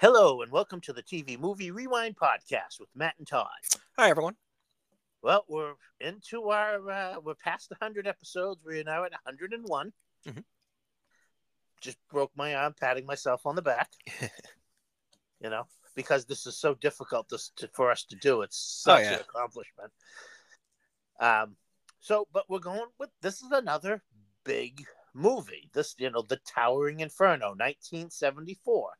Hello, and welcome to the TV Movie Rewind Podcast with Matt and Todd. Hi, everyone. Well, we're into our, we're past 100 episodes. We're now at 101. Mm-hmm. Just broke my arm, patting myself on the back. You know, because this is so difficult for us to do. It's such an accomplishment. But we're going with, this is another big movie. This, you know, The Towering Inferno, 1974.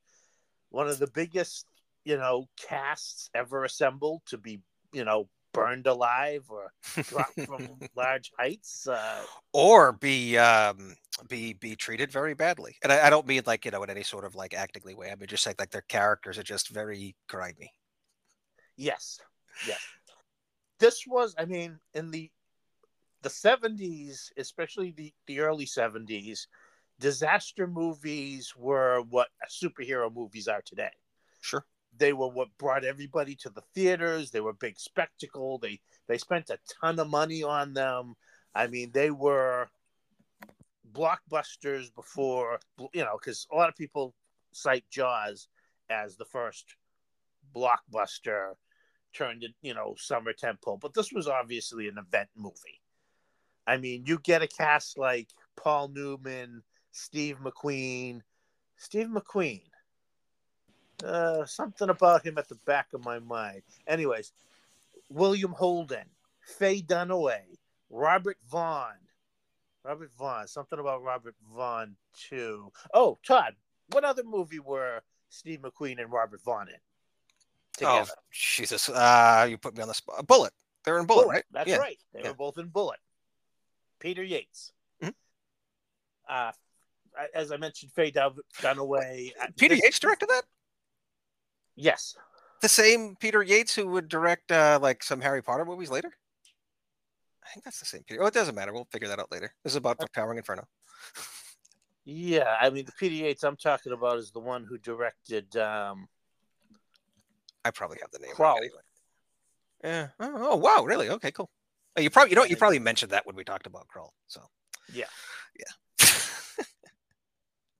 One of the biggest, you know, casts ever assembled to be, you know, burned alive or dropped from large heights, or be treated very badly. And I don't mean like, you know, in any sort of like actingly way. I mean just like their characters are just very grimy. Yes, yes. This was, I mean, in the 70s, especially the early 70s. Disaster movies were what superhero movies are today. Sure. They were what brought everybody to the theaters. They were a big spectacle. They spent a ton of money on them. I mean, they were blockbusters before, you know, because a lot of people cite Jaws as the first blockbuster turned into, you know, summer tentpole. But this was obviously an event movie. I mean, you get a cast like Paul Newman, Steve McQueen. Something about him at the back of my mind. Anyways, William Holden, Faye Dunaway, Robert Vaughn. Something about Robert Vaughn too. Oh, Todd, what other movie were Steve McQueen and Robert Vaughn in together? Oh, Jesus! You put me on the spot. Bullitt. They're in Bullitt, right? That's right. They were both in Bullitt. Peter Yates. Mm-hmm. As I mentioned, Faye Dunaway. Peter Yates directed that? Yes. The same Peter Yates who would direct like some Harry Potter movies later? I think that's the same Peter. Oh, it doesn't matter. We'll figure that out later. This is about The Towering Inferno. Yeah, I mean, the Peter Yates I'm talking about is the one who directed... I probably have the name. Crawl. Anyway. Yeah. Oh, wow, really? Okay, cool. Oh, you probably mentioned that when we talked about Crawl. So. Yeah. Yeah.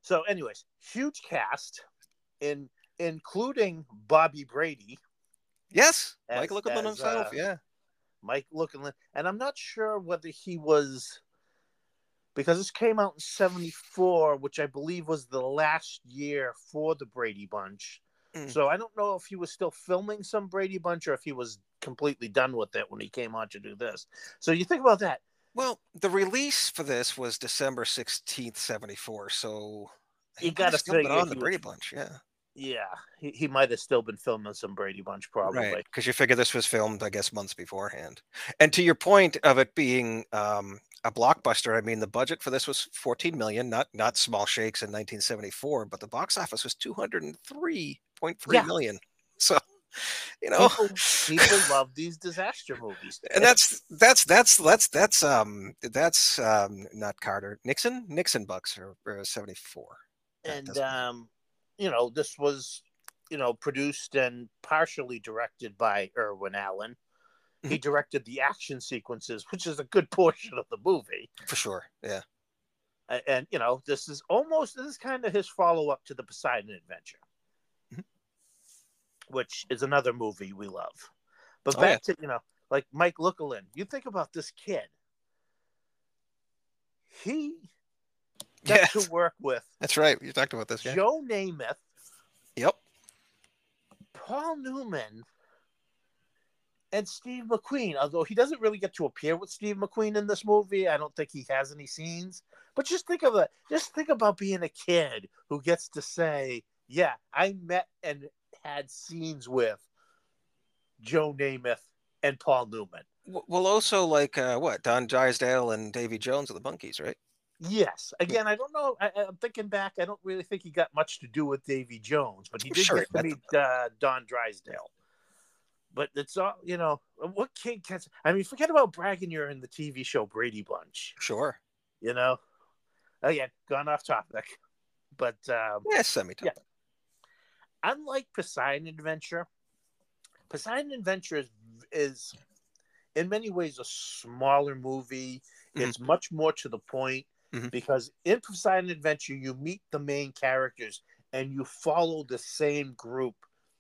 So, anyways, huge cast, including Bobby Brady. Yes, Mike Lookinland himself. Mike Lookinland, and I'm not sure whether he was, because this came out in '74, which I believe was the last year for the Brady Bunch. Mm. So I don't know if he was still filming some Brady Bunch or if he was completely done with it when he came on to do this. So you think about that. Well, the release for this was December 16th, 74. So he got to figure on the Brady Bunch. Yeah. Yeah. He might have still been filming some Brady Bunch probably. Right. Because you figure this was filmed, I guess, months beforehand. And to your point of it being a blockbuster, I mean, the budget for this was $14 million, not small shakes in 1974, but the box office was $203.3 million. So. You know, people love these disaster movies, and that's not Carter, Nixon bucks or 74, and you know, this was, you know, produced and partially directed by Irwin Allen. Mm-hmm. He directed the action sequences, which is a good portion of the movie for sure. Yeah, and you know, this is kind of his follow up to the Poseidon Adventure, which is another movie we love. But back to, you know, like Mike Lookinland, you think about this kid. He got to work with... That's right. You talked about this. Joe Namath. Yep. Paul Newman and Steve McQueen, although he doesn't really get to appear with Steve McQueen in this movie. I don't think he has any scenes. But just think about being a kid who gets to say, yeah, I met and had scenes with Joe Namath and Paul Newman. Well, also like Don Drysdale and Davy Jones of the Monkees, right? Yes. Again, I don't know. I'm thinking back. I don't really think he got much to do with Davy Jones, but he did get to meet Don Drysdale. But it's all, you know, what kid can? I mean, forget about bragging you're in the TV show Brady Bunch. Sure. You know, again, gone off topic, but semi-topic. Yeah. Unlike Poseidon Adventure is in many ways a smaller movie. Mm-hmm. It's much more to the point, mm-hmm. because in Poseidon Adventure, you meet the main characters and you follow the same group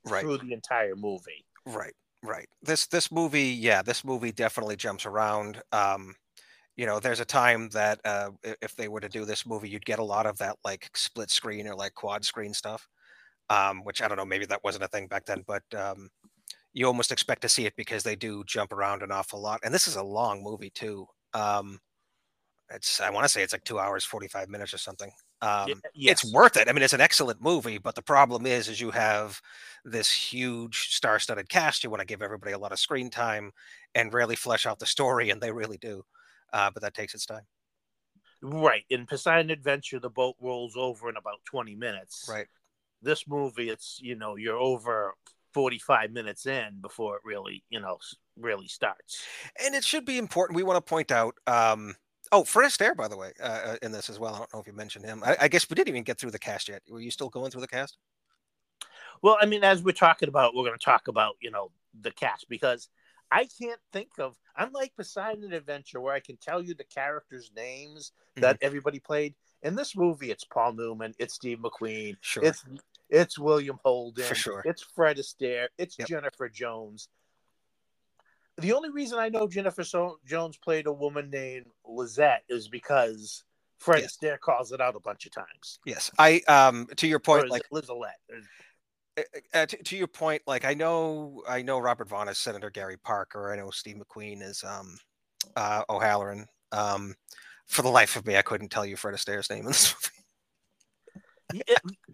through the entire movie. Right. This movie, yeah, this movie definitely jumps around. You know, there's a time that if they were to do this movie, you'd get a lot of that like split screen or like quad screen stuff, which I don't know, maybe that wasn't a thing back then, but you almost expect to see it because they do jump around an awful lot. And this is a long movie too. I want to say it's like 2 hours, 45 minutes or something. Yes. It's worth it. I mean, it's an excellent movie, but the problem is you have this huge star-studded cast. You want to give everybody a lot of screen time and really flesh out the story, and they really do. But that takes its time. Right. In Poseidon Adventure, the boat rolls over in about 20 minutes. Right. This movie, it's, you know, you're over 45 minutes in before it really, you know, really starts. And it should be important. We want to point out, oh, Fred Astaire, by the way, in this as well. I don't know if you mentioned him. I guess we didn't even get through the cast yet. Were you still going through the cast? Well, I mean, as we're talking about, we're going to talk about, you know, the cast, because I can't think of, unlike Poseidon Adventure, where I can tell you the characters' names that everybody played. In this movie, it's Paul Newman, it's Steve McQueen, it's William Holden, it's Fred Astaire, it's Jennifer Jones. The only reason I know Jennifer Jones played a woman named Lizette is because Fred Astaire calls it out a bunch of times. Yes, I to your point, like Lizette. To your point, like I know Robert Vaughn is Senator Gary Parker. I know Steve McQueen is O'Halloran. For the life of me, I couldn't tell you Fred Astaire's name in this movie.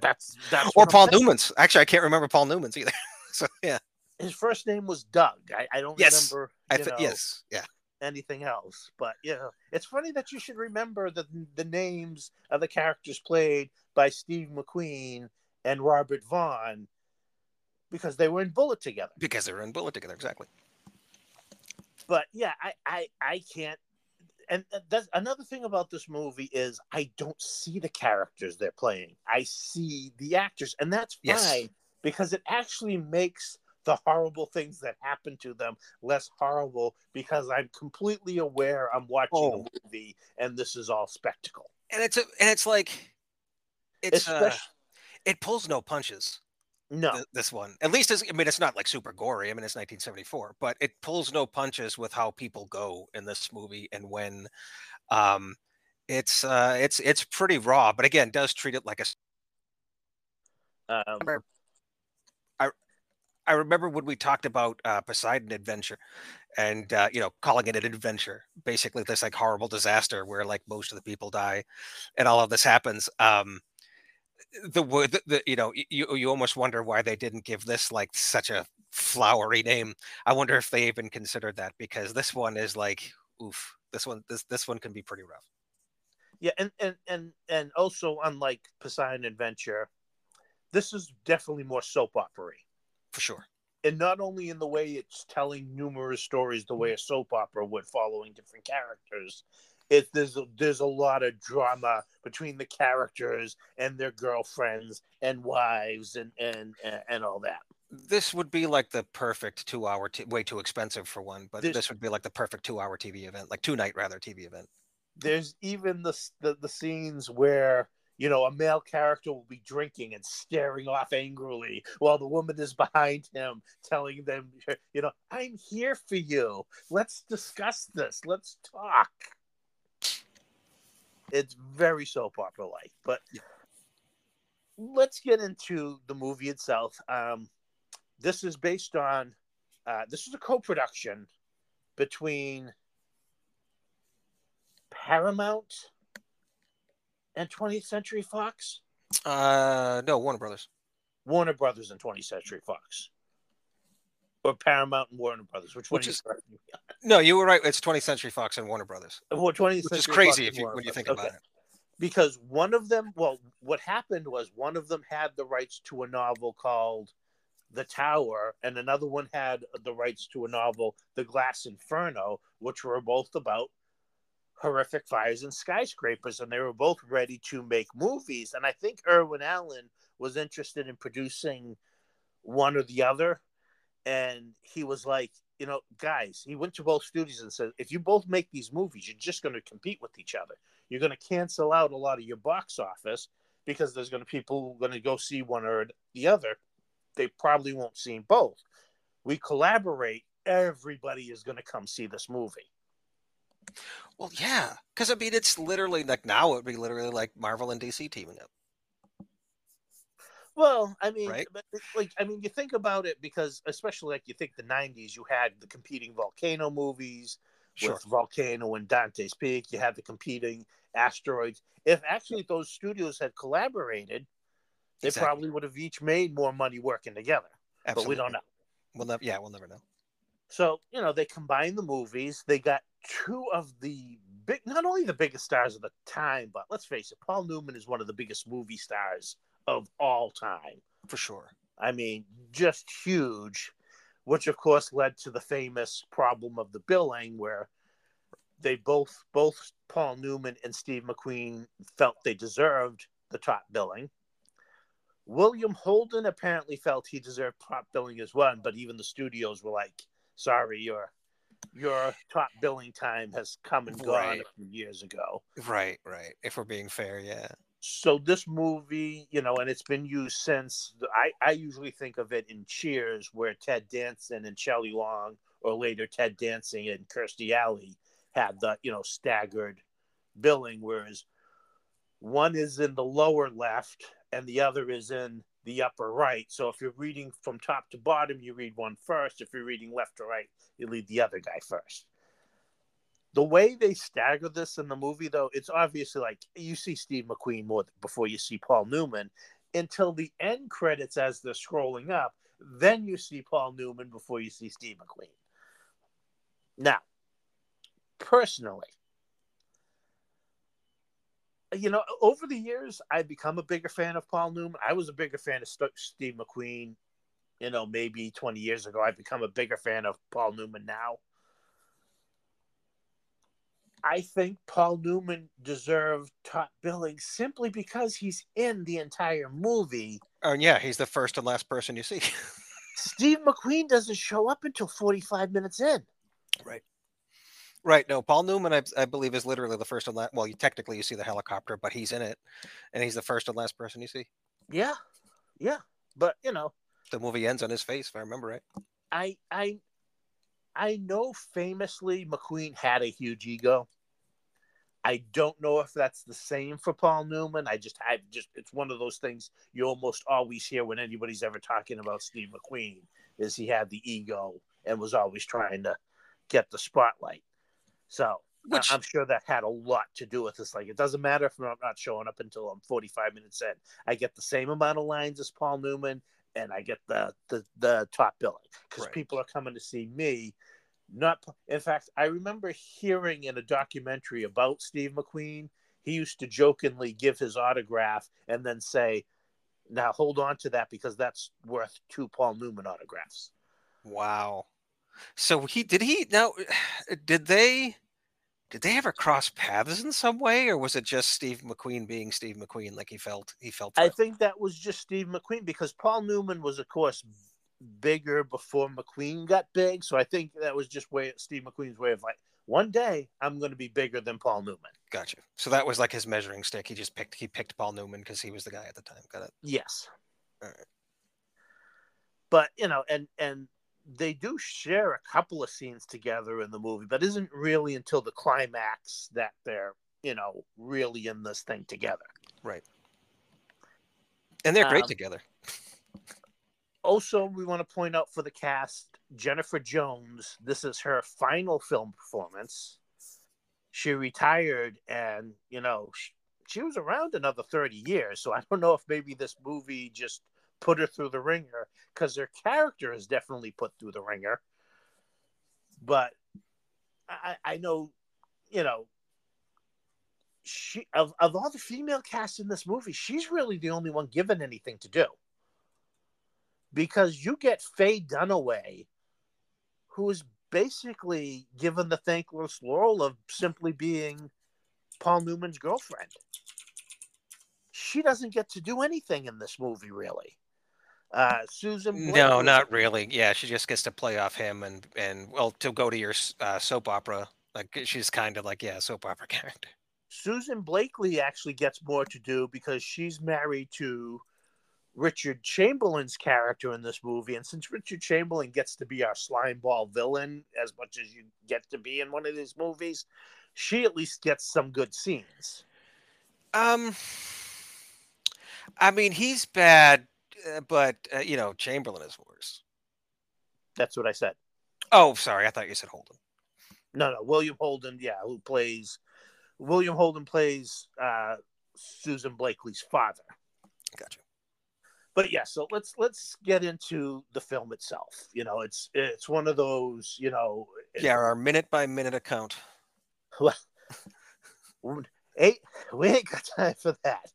That's or Paul Newman's. Actually, I can't remember Paul Newman's either. So yeah. His first name was Doug. I don't remember anything else. But, you know, it's funny that you should remember the names of the characters played by Steve McQueen and Robert Vaughn because they were in Bullitt together. Exactly. But, yeah, I can't. And that's another thing about this movie is I don't see the characters they're playing. I see the actors. And that's fine because it actually makes the horrible things that happen to them less horrible because I'm completely aware I'm watching a movie and this is all spectacle. And it pulls no punches. No, this one, at least I mean, it's not like super gory. I mean, it's 1974, but it pulls no punches with how people go in this movie. And when it's pretty raw, but again, does treat it like a, I remember when we talked about Poseidon Adventure and, you know, calling it an adventure, basically this like horrible disaster where like most of the people die and all of this happens. You know, you almost wonder why they didn't give this like such a flowery name. I wonder if they even considered that because this one is like, oof, this one can be pretty rough. Yeah. And also unlike Poseidon Adventure, this is definitely more soap opera-y. For sure. And not only in the way it's telling numerous stories the way a soap opera would, following different characters, there's a lot of drama between the characters and their girlfriends and wives and all that. This would be like the perfect 2 hour, way too expensive for one, but this would be like the perfect 2 hour TV event, like TV event. There's even the scenes where, you know, a male character will be drinking and staring off angrily while the woman is behind him telling them, you know, I'm here for you. Let's discuss this. Let's talk. It's very soap opera-like. But let's get into the movie itself. This is based on, this is a co-production between Paramount and 20th Century Fox? No, Warner Brothers. Warner Brothers and 20th Century Fox. Or Paramount and Warner Brothers. No, you were right. It's 20th Century Fox and Warner Brothers. Well, 20th Century Fox is crazy when you think about it. Because one of them, well, what happened was one of them had the rights to a novel called The Tower, and another one had the rights to a novel, The Glass Inferno, which were both about horrific fires and skyscrapers, and they were both ready to make movies. And I think Irwin Allen was interested in producing one or the other. And he was like, you know, guys, he went to both studios and said, if you both make these movies, you're just going to compete with each other. You're going to cancel out a lot of your box office. because there's going to people going to go see one or the other. They probably won't see both. We collaborate. Everybody is going to come see this movie. Well, yeah, because I mean, it's literally like now it would be literally like Marvel and DC teaming up. Well, I mean, right? Like, I mean, you think about it because, especially like you think the 90s, you had the competing Volcano movies with Volcano and Dante's Peak. You had the competing Asteroids. If actually those studios had collaborated, they probably would have each made more money working together. Absolutely. But we don't know. We'll never know. So, you know, they combined the movies. They got two of the big, not only the biggest stars of the time, but let's face it, Paul Newman is one of the biggest movie stars of all time. For sure. I mean, just huge, which of course led to the famous problem of the billing where they both Paul Newman and Steve McQueen felt they deserved the top billing. William Holden apparently felt he deserved top billing as well, but even the studios were like, sorry, your top billing time has come and gone a few years ago. Right. If we're being fair, yeah. So this movie, you know, and it's been used since, I usually think of it in Cheers, where Ted Danson and Shelley Long, or later Ted Danson and Kirstie Alley, had the, you know, staggered billing, whereas one is in the lower left and the other is in the upper right. So if you're reading from top to bottom, you read one first. If you're reading left to right, you read the other guy first. The way they stagger this in the movie, though, it's obviously like you see Steve McQueen more before you see Paul Newman until the end credits as they're scrolling up. Then you see Paul Newman before you see Steve McQueen. Now, personally, you know, over the years, I've become a bigger fan of Paul Newman. I was a bigger fan of Steve McQueen, you know, maybe 20 years ago. I've become a bigger fan of Paul Newman now. I think Paul Newman deserved top billing simply because he's in the entire movie. Oh, yeah, he's the first and last person you see. Steve McQueen doesn't show up until 45 minutes in. Right. No, Paul Newman, I believe, is literally the first and last. Well, technically you see the helicopter, but he's in it, and he's the first and last person you see. Yeah. But you know, the movie ends on his face, if I remember right. I know famously McQueen had a huge ego. I don't know if that's the same for Paul Newman. I just it's one of those things you almost always hear when anybody's ever talking about Steve McQueen is he had the ego and was always trying to get the spotlight. So I'm sure that had a lot to do with this. Like, it doesn't matter if I'm not showing up until I'm 45 minutes in. I get the same amount of lines as Paul Newman, and I get the top billing because people are coming to see me. In fact, I remember hearing in a documentary about Steve McQueen, he used to jokingly give his autograph and then say, now hold on to that because that's worth two Paul Newman autographs. Wow. So did they ever cross paths in some way, or was it just Steve McQueen being Steve McQueen, like he felt? I think that was just Steve McQueen, because Paul Newman was, of course, bigger before McQueen got big. So I think that was just Steve McQueen's way of like, one day I'm going to be bigger than Paul Newman. Gotcha. So that was like his measuring stick. He just picked Paul Newman because he was the guy at the time. Got it. Yes. All right. But you know, and they do share a couple of scenes together in the movie, but isn't really until the climax that they're, you know, really in this thing together. Right. And they're great together. Also, we want to point out for the cast, Jennifer Jones, this is her final film performance. She retired and, you know, she was around another 30 years. So I don't know if maybe this movie just put her through the ringer, because her character is definitely put through the ringer. But I know, you know, she of all the female cast in this movie, she's really the only one given anything to do. Because you get Faye Dunaway, who is basically given the thankless laurel of simply being Paul Newman's girlfriend. She doesn't get to do anything in this movie, really. Susan Flannery. No, not really. Yeah, she just gets to play off him and well, to go to your soap opera. Like, she's kind of like, yeah, soap opera character. Susan Blakely actually gets more to do because she's married to Richard Chamberlain's character in this movie. And since Richard Chamberlain gets to be our slime ball villain as much as you get to be in one of these movies, she at least gets some good scenes. I mean, he's bad, but, you know, Chamberlain is worse. That's what I said. Oh, sorry. I thought you said Holden. No. William Holden, yeah, who plays... William Holden plays Susan Blakely's father. Gotcha. But yeah, so let's get into the film itself. You know, it's one of those, you know... Yeah, our minute-by-minute account. Well, we ain't got time for that.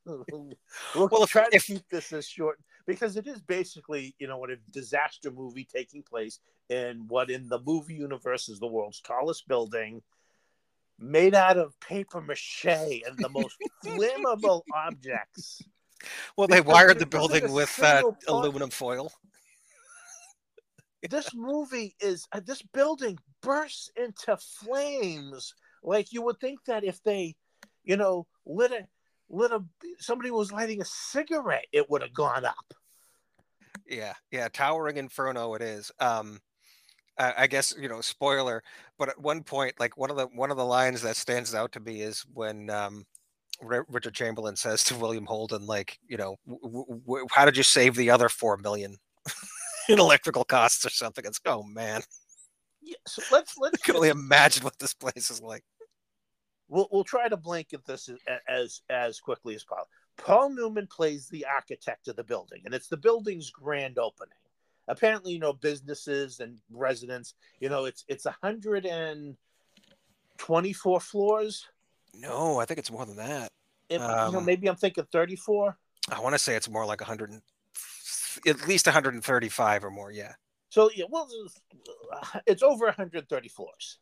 We'll try to keep this as short, because it is basically, you know, what a disaster movie taking place in what in the movie universe is the world's tallest building, made out of paper mache and the most flammable objects. Well, they wired the building with aluminum foil. This movie is, this building bursts into flames. Like, you would think that if they, you know, somebody was lighting a cigarette, it would have gone up. Yeah. Towering Inferno it is. I guess, you know, spoiler, but at one point, like one of the lines that stands out to me is when Richard Chamberlain says to William Holden, like, you know, how did you save the other $4 million in electrical costs or something? It's, oh man, yeah. So let's can only imagine what this place is like. We'll try to blanket this as quickly as possible. Paul Newman plays the architect of the building, and it's the building's grand opening. Apparently, you know, businesses and residents, you know, it's 124 floors. No, I think it's more than that. You know, maybe I'm thinking 34. I want to say it's more like 100, at least 135 or more. Yeah. So yeah, well, it's over 130 floors,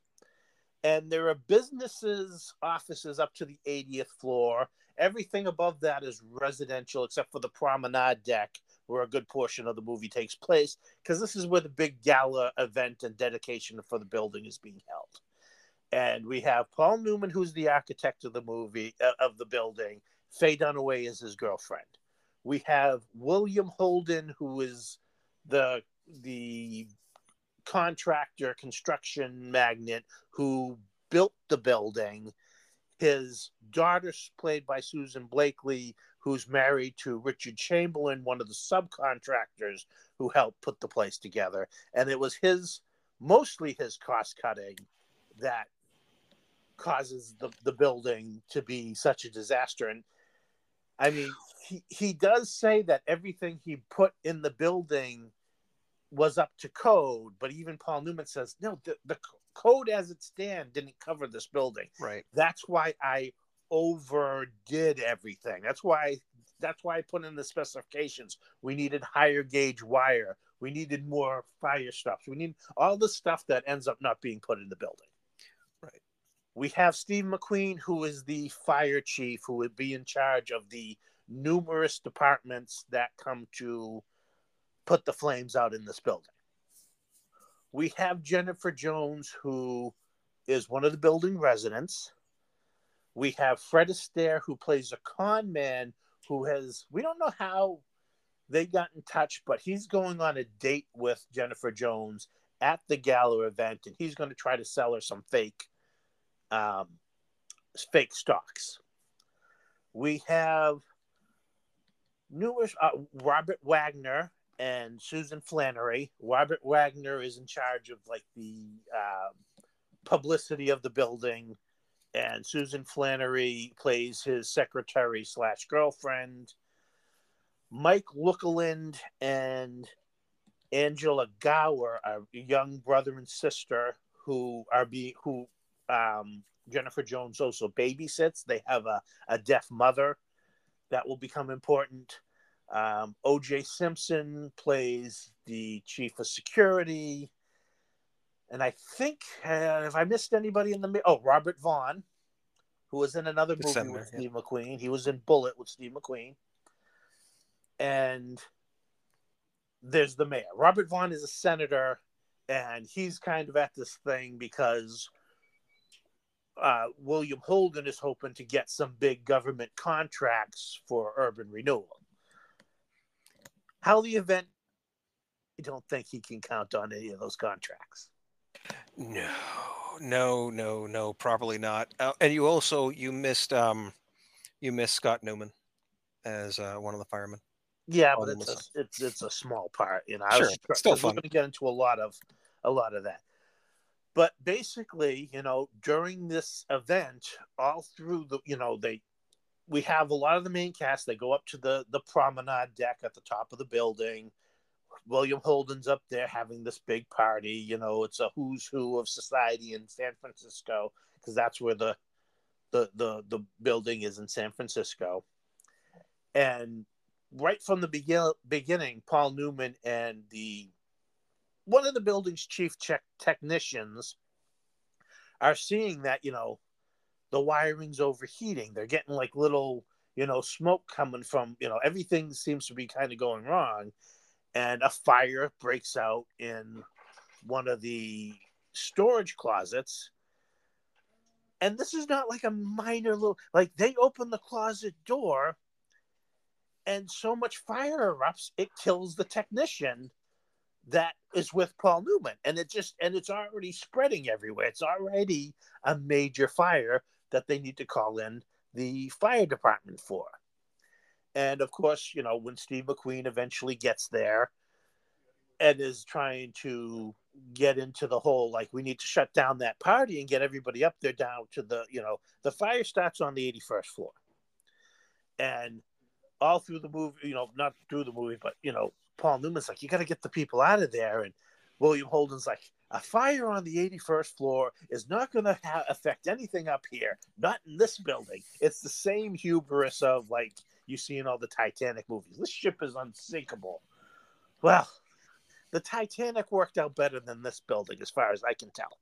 and there are businesses, offices up to the 80th floor. Everything above that is residential, except for the promenade deck, where a good portion of the movie takes place, because this is where the big gala event and dedication for the building is being held. And we have Paul Newman, who's the architect of the movie, of the building. Faye Dunaway is his girlfriend. We have William Holden, who is the contractor, construction magnate who built the building. His daughter's played by Susan Blakely, who's married to Richard Chamberlain, one of the subcontractors who helped put the place together. And it was mostly his cost-cutting that causes the building to be such a disaster. And, I mean, he does say that everything he put in the building was up to code, but even Paul Newman says, no, the code as it stands didn't cover this building. Right. That's why I overdid everything. That's why I put in the specifications. We needed higher gauge wire. We needed more fire stuff. We need all the stuff that ends up not being put in the building. Right. We have Steve McQueen, who is the fire chief, who would be in charge of the numerous departments that come to put the flames out in this building. We have Jennifer Jones, who is one of the building residents. We have Fred Astaire, who plays a con man who has... We don't know how they got in touch, but he's going on a date with Jennifer Jones at the gala event, and he's going to try to sell her some fake stocks. We have newish Robert Wagner and Susan Flannery. Robert Wagner is in charge of like the publicity of the building. And Susan Flannery plays his secretary/girlfriend. Mike Lookinland and Angela Gower are a young brother and sister who Jennifer Jones also babysits. They have a deaf mother that will become important. O.J. Simpson plays the chief of security. And I think, if I missed anybody in the... Oh, Robert Vaughn, who was in another movie with Steve McQueen. He was in Bullitt with Steve McQueen. And there's the mayor. Robert Vaughn is a senator, and he's kind of at this thing because William Holden is hoping to get some big government contracts for urban renewal. How the event, I don't think he can count on any of those contracts. No, probably not. And you also, you missed Scott Newman as one of the firemen. Yeah, but it's a small part, you know. Sure, it's still fun. We're going to get into a lot of that. But basically, you know, during this event, all through the, you know, we have a lot of the main cast. They go up to the promenade deck at the top of the building. William Holden's up there having this big party. You know, it's a who's who of society in San Francisco, because that's where the building is in San Francisco. And right from the beginning, Paul Newman and one of the building's chief technicians are seeing that, you know, the wiring's overheating. They're getting like little, you know, smoke coming from, you know, everything seems to be kind of going wrong. And a fire breaks out in one of the storage closets. And this is not like a minor little, like they open the closet door and so much fire erupts, it kills the technician that is with Paul Newman. And it's already spreading everywhere. It's already a major fire that they need to call in the fire department for. And of course, you know, when Steve McQueen eventually gets there and is trying to get into the whole, like, we need to shut down that party and get everybody up there down to the, you know, the fire starts on the 81st floor. And all through the movie, you know, not through the movie, but, you know, Paul Newman's like, you got to get the people out of there. And William Holden's like, a fire on the 81st floor is not going to affect anything up here. Not in this building. It's the same hubris of, like, you see in all the Titanic movies. This ship is unsinkable. Well, the Titanic worked out better than this building, as far as I can tell.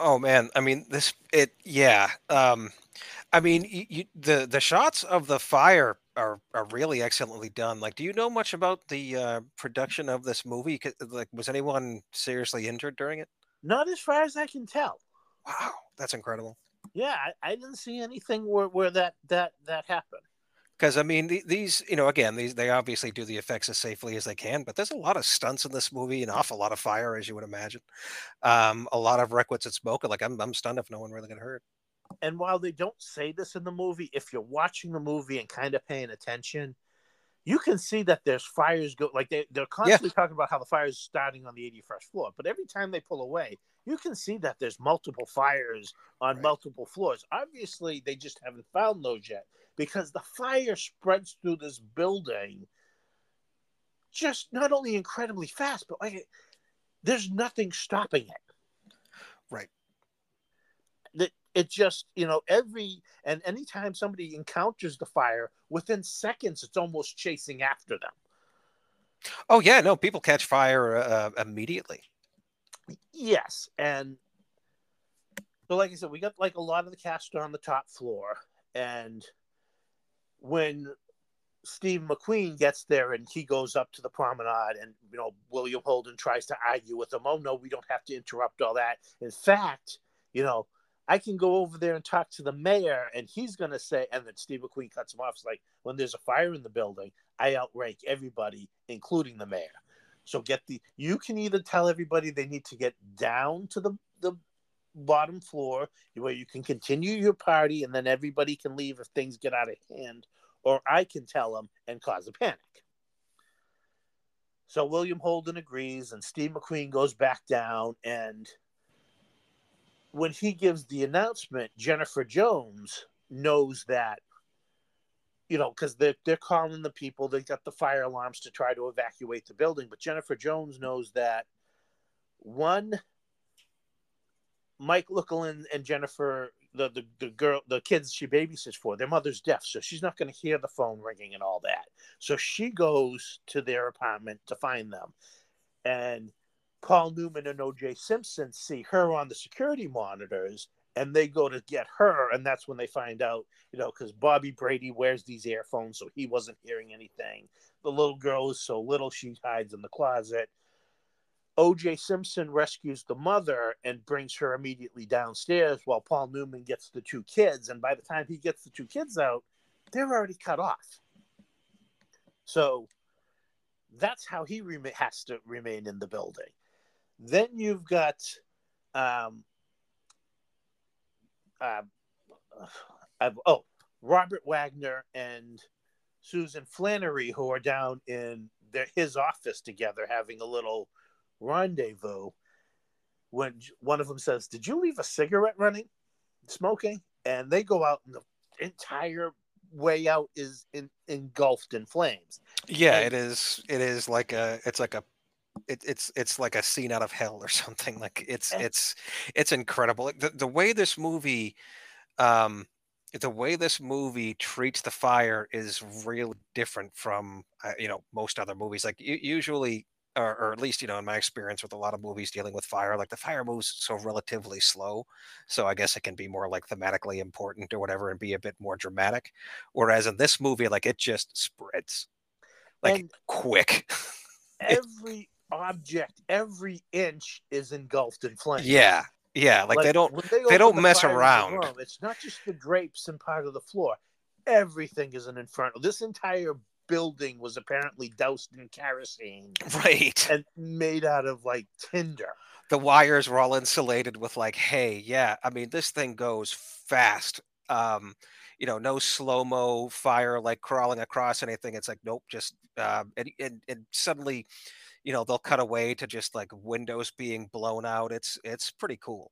Oh, man. I mean, yeah. I mean, the shots of the fire are really excellently done. Like, do you know much about the production of this movie? Like, was anyone seriously injured during it? Not as far as I can tell. Wow, that's incredible. Yeah, I didn't see anything where that happened. Because, I mean, these, you know, again, they obviously do the effects as safely as they can, but there's a lot of stunts in this movie, an awful lot of fire, as you would imagine. A lot of requisite smoke. Like, I'm stunned if no one really got hurt. And while they don't say this in the movie, if you're watching the movie and kind of paying attention, you can see that there's fires go. Like, they're constantly talking about how the fire is starting on the 81st floor. But every time they pull away, you can see that there's multiple fires on multiple floors. Obviously, they just haven't found those yet, because the fire spreads through this building just not only incredibly fast, but like there's nothing stopping it. Right. It just, you know, anytime somebody encounters the fire, within seconds, it's almost chasing after them. Oh, yeah. No, people catch fire immediately. Yes. And so, like I said, we got like a lot of the cast on the top floor. And when Steve McQueen gets there and he goes up to the promenade, and, you know, William Holden tries to argue with him, oh, no, we don't have to interrupt all that. In fact, you know, I can go over there and talk to the mayor, and he's going to say, and then Steve McQueen cuts him off. It's like, when there's a fire in the building, I outrank everybody, including the mayor. So you can either tell everybody they need to get down to the bottom floor where you can continue your party, and then everybody can leave if things get out of hand, or I can tell them and cause a panic. So William Holden agrees, and Steve McQueen goes back down, and when he gives the announcement, Jennifer Jones knows that, you know, because they're calling the people. They got the fire alarms to try to evacuate the building. But Jennifer Jones knows that, one, Mike Lookinland and Jennifer, the girl, the kids she babysits for, their mother's deaf, so she's not going to hear the phone ringing and all that. So she goes to their apartment to find them. And Paul Newman and O.J. Simpson see her on the security monitors, and they go to get her, and that's when they find out, you know, because Bobby Brady wears these earphones, so he wasn't hearing anything. The little girl is so little, she hides in the closet. O.J. Simpson rescues the mother and brings her immediately downstairs while Paul Newman gets the two kids. And by the time he gets the two kids out, they're already cut off. So that's how he has to remain in the building. Then you've got Robert Wagner and Susan Flannery, who are down in his office together having a little rendezvous, when one of them says, "Did you leave a cigarette running, smoking?" And they go out, and the entire way out is engulfed in flames. Yeah, and it's like a scene out of hell or something. Like it's incredible. The way this movie, treats the fire is really different from most other movies. Like usually. Or at least, in my experience with a lot of movies dealing with fire, like the fire moves so relatively slow. So I guess it can be more like thematically important or whatever and be a bit more dramatic. Whereas in this movie, like it just spreads like and quick. Every object, every inch is engulfed in flames. Yeah. Yeah. Like they don't mess around. It's not just the drapes and part of the floor. Everything is an inferno. This entire building was apparently doused in kerosene, right, and made out of like tinder. The wires were all insulated with like hay. Yeah, I mean, this thing goes fast. No slow-mo fire like crawling across anything. It's like, nope, just and suddenly they'll cut away to just like windows being blown out. It's pretty cool.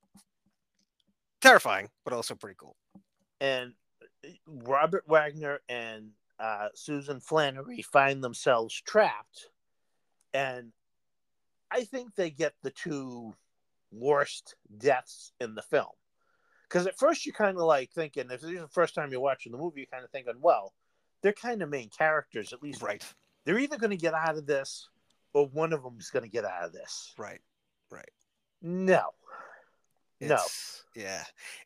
Terrifying, but also pretty cool. And Robert Wagner and Susan Flannery find themselves trapped, and I think they get the two worst deaths in the film. Because at first you're kind of like thinking, if this is the first time you're watching the movie, you're kind of thinking, well, they're kind of main characters, at least. Right. They're either going to get out of this, or one of them is going to get out of this. Right. No. Yeah.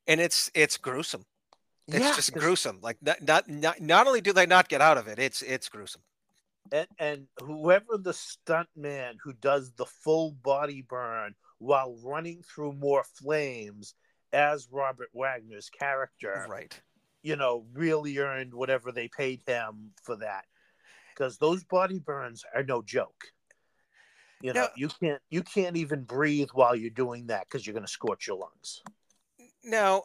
And it's gruesome. It's just gruesome. Like not only do they not get out of it, it's gruesome. And whoever the stunt man who does the full body burn while running through more flames as Robert Wagner's character, right? Really earned whatever they paid him for that, because those body burns are no joke. You can't even breathe while you're doing that because you're going to scorch your lungs. Now,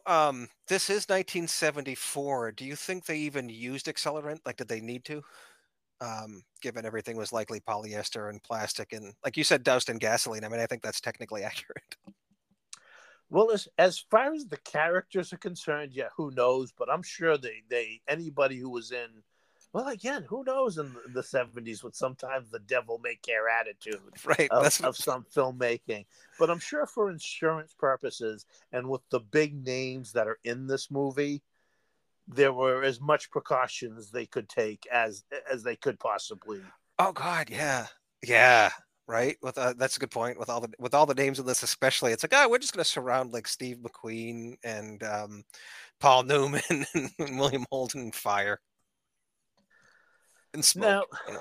this is 1974. Do you think they even used accelerant? Like, did they need to? Given everything was likely polyester and plastic and, like you said, doused in gasoline. I mean, I think that's technically accurate. Well, as far as the characters are concerned, yeah, who knows? But I'm sure anybody who was in, well, again, who knows in the 70s with sometimes the devil may care attitude of some filmmaking. But I'm sure for insurance purposes and with the big names that are in this movie, there were as much precautions they could take as they could possibly. Oh, God, yeah. Yeah, right. That's a good point. With all the names in this especially, it's like, we're just going to surround like Steve McQueen and Paul Newman and William Holden and fire. And smoke. Now,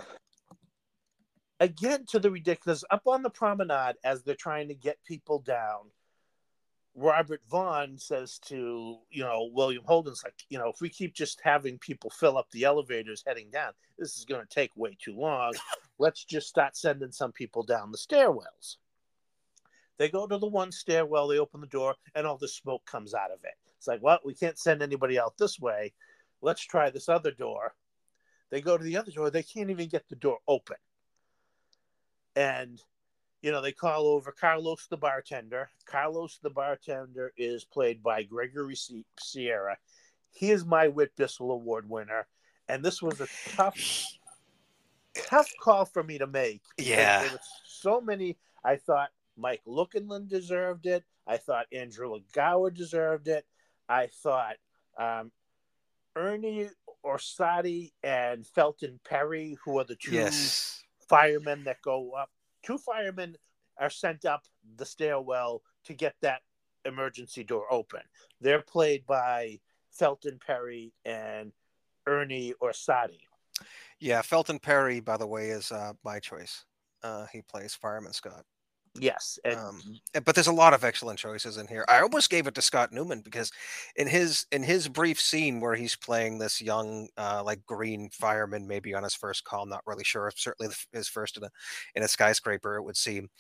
again, to the ridiculous, up on the promenade as they're trying to get people down, Robert Vaughn says to, William Holden's like, if we keep just having people fill up the elevators heading down, this is going to take way too long. Let's just start sending some people down the stairwells. They go to the one stairwell, they open the door, and all the smoke comes out of it. It's like, well, we can't send anybody out this way. Let's try this other door. They go to the other door. They can't even get the door open. And, they call over Carlos, the bartender. Carlos, the bartender, is played by Gregory Sierra. He is my Whit Bissell Award winner. And this was a tough call for me to make. Yeah. There were so many. I thought Mike Lookinland deserved it. I thought Andrew Gower deserved it. I thought Ernie Orsatti and Felton Perry, who are the two firemen that go up. Two firemen are sent up the stairwell to get that emergency door open. They're played by Felton Perry and Ernie Orsatti. Yeah, Felton Perry, by the way, is my choice. He plays Fireman Scott. Yes. But there's a lot of excellent choices in here. I almost gave it to Scott Newman because in his brief scene where he's playing this young, like green fireman, maybe on his first call, I'm not really sure. Certainly his first in a skyscraper, it would seem.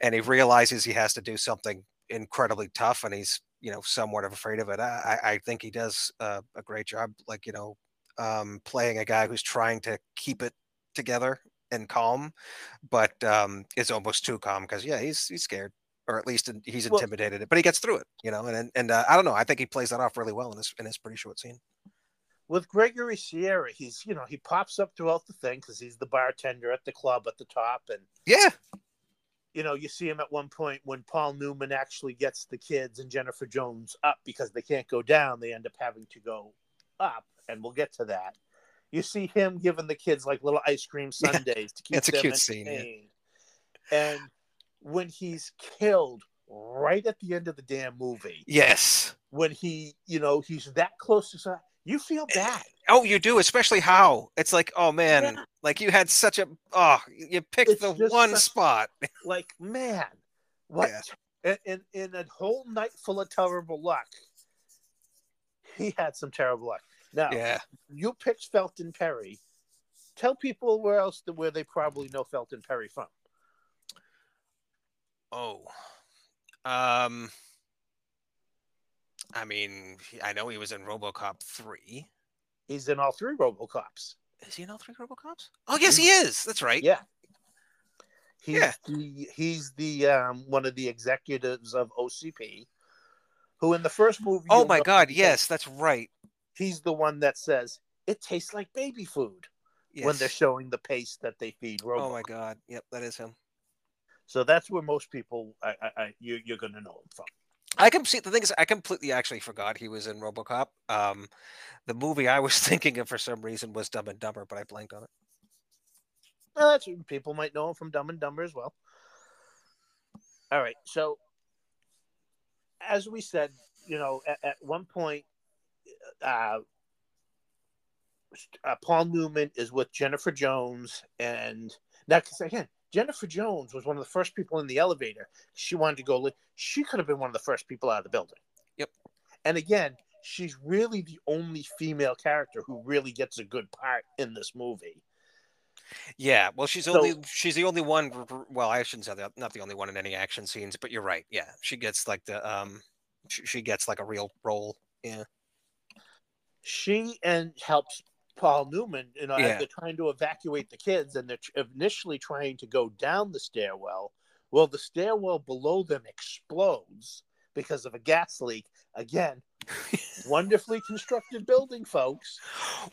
And he realizes he has to do something incredibly tough, and he's, you know, somewhat afraid of it. I think he does a great job, like, you know, playing a guy who's trying to keep it together and calm, but it's almost too calm because, yeah, he's scared, or at least he's intimidated, but he gets through it, you know. And I don't know, I think he plays that off really well in this pretty short scene. With Gregory Sierra, he's, you know, he pops up throughout the thing because he's the bartender at the club at the top, and yeah. You know, you see him at one point when Paul Newman actually gets the kids and Jennifer Jones up because they can't go down. They end up having to go up, and we'll get to that. You see him giving the kids like little ice cream sundaes to keep them entertained. Scene, yeah. And when he's killed right at the end of the damn movie. Yes. When he, you know, he's that close to something. You feel bad. Oh, you do, especially how it's like, oh man, yeah. Like you had such a, oh, you picked it's the one spot. Like, man, what? Yeah. In a whole night full of terrible luck, he had some terrible luck. Now, yeah. You picked Felton Perry. Tell people where they probably know Felton Perry from. Oh, I mean, I know he was in RoboCop 3. He's in all three RoboCops. Is he in all three RoboCops? Oh, yes, he is. That's right. Yeah. He's the one of the executives of OCP, who in the first movie... Oh, my God, yes, that's right. He's the one that says, it tastes like baby food, yes, when they're showing the paste that they feed RoboCop. Oh, my God. Yep, that is him. So that's where most people, you're going to know him from. I can see, the thing is, I completely actually forgot he was in RoboCop. The movie I was thinking of for some reason was Dumb and Dumber, but I blanked on it. Well, that's, people might know him from Dumb and Dumber as well. All right, so as we said, you know, at one point, Paul Newman is with Jennifer Jones, and now, because again, Jennifer Jones was one of the first people in the elevator. She wanted to go. She could have been one of the first people out of the building. Yep. And again, she's really the only female character who really gets a good part in this movie. Yeah. Well, she's the only one. Well, I shouldn't say that. Not the only one in any action scenes, but you're right. Yeah. She gets like she gets like a real role. Yeah. She helps Paul Newman, you know, as they're trying to evacuate the kids, and they're initially trying to go down the stairwell. Well, the stairwell below them explodes because of a gas leak. Again, wonderfully constructed building, folks.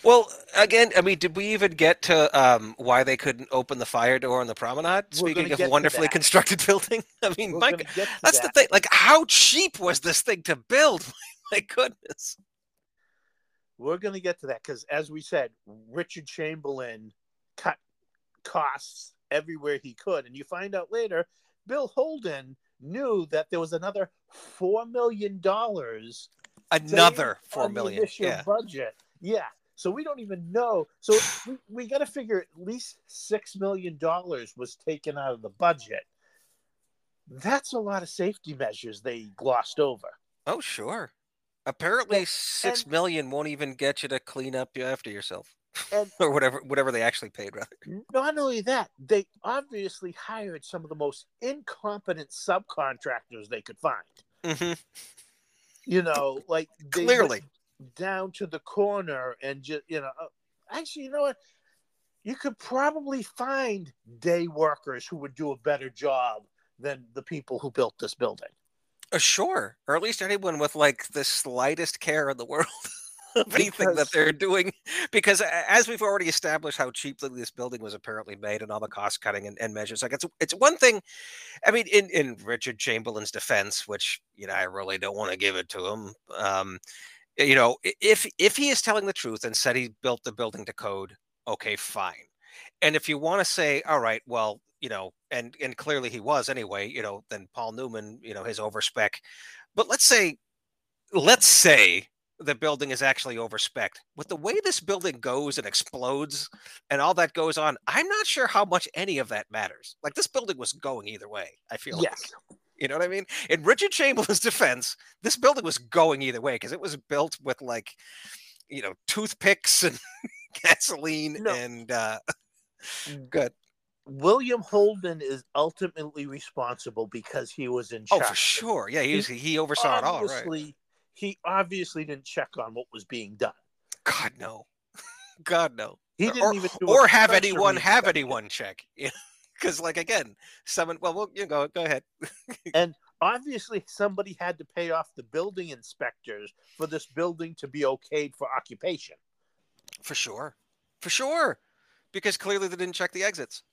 Well, again, I mean, did we even get to why they couldn't open the fire door on the promenade? Speaking of wonderfully constructed building, I mean, Mike, that's the thing. Like, how cheap was this thing to build? My goodness. We're going to get to that because, as we said, Richard Chamberlain cut costs everywhere he could. And you find out later, Bill Holden knew that there was another $4 million. Another $4 million. Yeah. Budget. Yeah. So we don't even know. So we got to figure at least $6 million was taken out of the budget. That's a lot of safety measures they glossed over. Oh, sure. Apparently, $6 million won't even get you to clean up after yourself, or whatever they actually paid. Rather, not only that, they obviously hired some of the most incompetent subcontractors they could find. Mm-hmm. You know, like they clearly down to the corner, and just, you know, actually, you know what? You could probably find day workers who would do a better job than the people who built this building. Sure, or at least anyone with like the slightest care in the world of anything that they're doing, because as we've already established how cheaply this building was apparently made and all the cost cutting and measures, like it's one thing. I mean, in Richard Chamberlain's defense, which, you know, I really don't want to give it to him, you know, if he is telling the truth and said he built the building to code, okay, fine. And if you want to say, all right, well, you know, and clearly he was anyway, you know, then Paul Newman, you know, his overspec. But let's say the building is actually over-spec'd. With the way this building goes and explodes and all that goes on, I'm not sure how much any of that matters. Like, this building was going either way, I feel like. You know what I mean? In Richard Chamberlain's defense, this building was going either way because it was built with, like, you know, toothpicks and gasoline and... Good. William Holden is ultimately responsible because he was in charge. Oh, for sure. Yeah, he oversaw it all, right? He obviously didn't check on what was being done. God, no. God, no. He didn't even do or have anyone check. Yeah. Because, like, again, someone... Well, you go ahead. And obviously somebody had to pay off the building inspectors for this building to be okayed for occupation. For sure. For sure. Because clearly they didn't check the exits.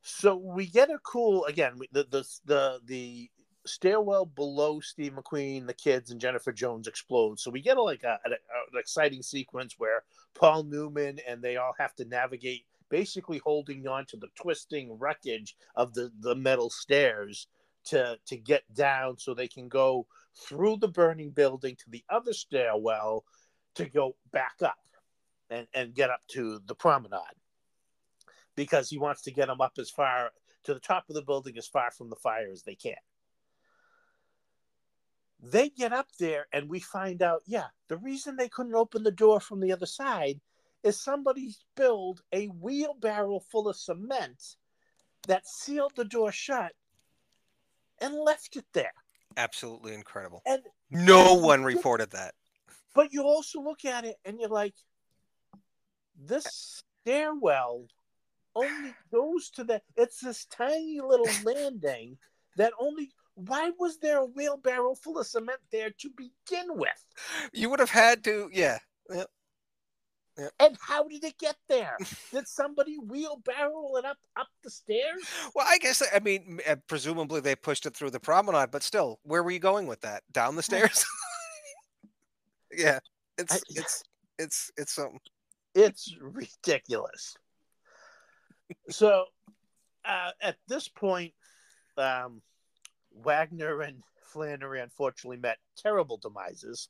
So we get a cool... Again, the stairwell below Steve McQueen, the kids, and Jennifer Jones explode. So we get, like, an exciting sequence where Paul Newman and they all have to navigate... basically holding on to the twisting wreckage of the metal stairs to get down so they can go through the burning building to the other stairwell to go back up and get up to the promenade. Because he wants to get them up as far to the top of the building as far from the fire as they can. They get up there and we find out, the reason they couldn't open the door from the other side is somebody spilled a wheelbarrow full of cement that sealed the door shut and left it there. Absolutely incredible. And no one reported that. But you also look at it and you're like, this stairwell only goes to the... It's this tiny little landing that only... Why was there a wheelbarrow full of cement there to begin with? You would have had to... Yeah. Yep. Yeah. And how did it get there? Did somebody wheelbarrow it up the stairs? Well, I guess, I mean, presumably they pushed it through the promenade, but still, where were you going with that? Down the stairs? Yeah, it's something. It's ridiculous. So, at this point, Wagner and Flannery unfortunately met terrible demises,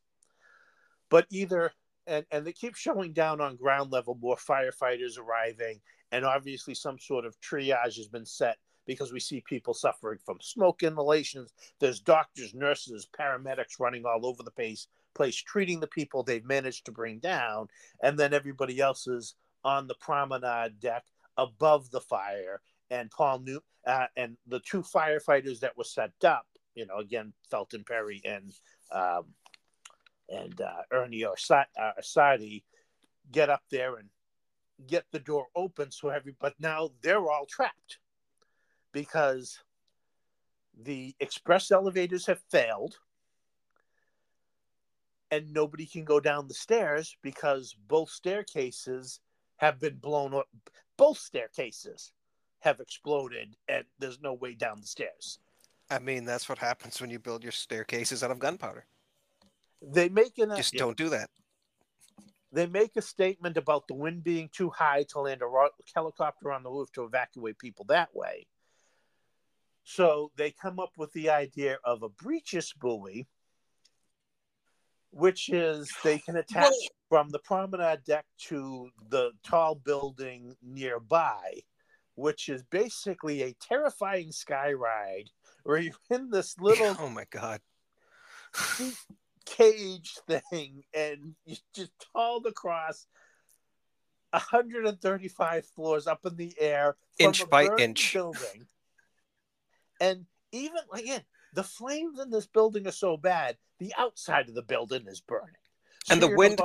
but either... And they keep showing down on ground level more firefighters arriving. And obviously some sort of triage has been set because we see people suffering from smoke inhalations. There's doctors, nurses, paramedics running all over the place treating the people they've managed to bring down. And then everybody else is on the promenade deck above the fire. And Paul Newman and the two firefighters that were set up, you know, again, Felton Perry and Ernie Orsatti get up there and get the door open so but now they're all trapped because the express elevators have failed and nobody can go down the stairs because both staircases have exploded and there's no way down the stairs. I mean, that's what happens when you build your staircases out of gunpowder. They make just don't do that. They make a statement about the wind being too high to land a helicopter on the roof to evacuate people that way. So they come up with the idea of a breeches buoy, which is they can attach from the promenade deck to the tall building nearby, which is basically a terrifying sky ride where you're in this little... Oh, my God. cage thing and you just hauled across 135 floors up in the air inch by inch building. And even again, the flames in this building are so bad the outside of the building is burning, so and the wind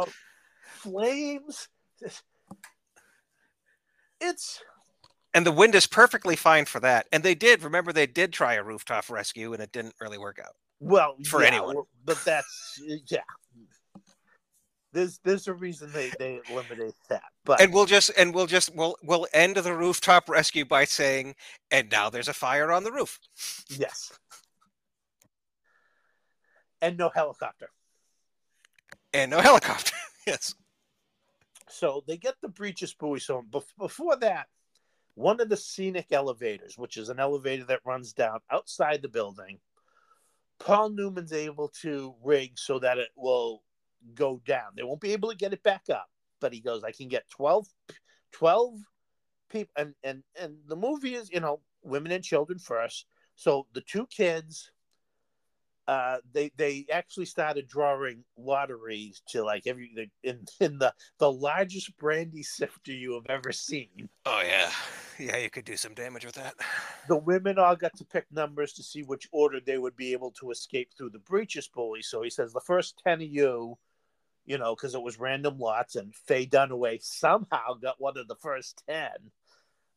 flames and the wind is perfectly fine for that. And they did try a rooftop rescue and it didn't really work out well for anyone, but that's there's a reason they eliminate that. But we'll end the rooftop rescue by saying, and now there's a fire on the roof. Yes. And no helicopter. Yes. So they get the breeches buoy. So before that, one of the scenic elevators, which is an elevator that runs down outside the building, Paul Newman's able to rig so that it will go down. They won't be able to get it back up, but he goes, I can get 12 people. And the movie is, you know, women and children first. So the two kids, they actually started drawing lotteries to like every in the largest brandy sifter you have ever seen. Oh yeah. Yeah, you could do some damage with that. The women all got to pick numbers to see which order they would be able to escape through the breaches pulley. So he says, the first 10 of you, you know, because it was random lots, and Faye Dunaway somehow got one of the first 10.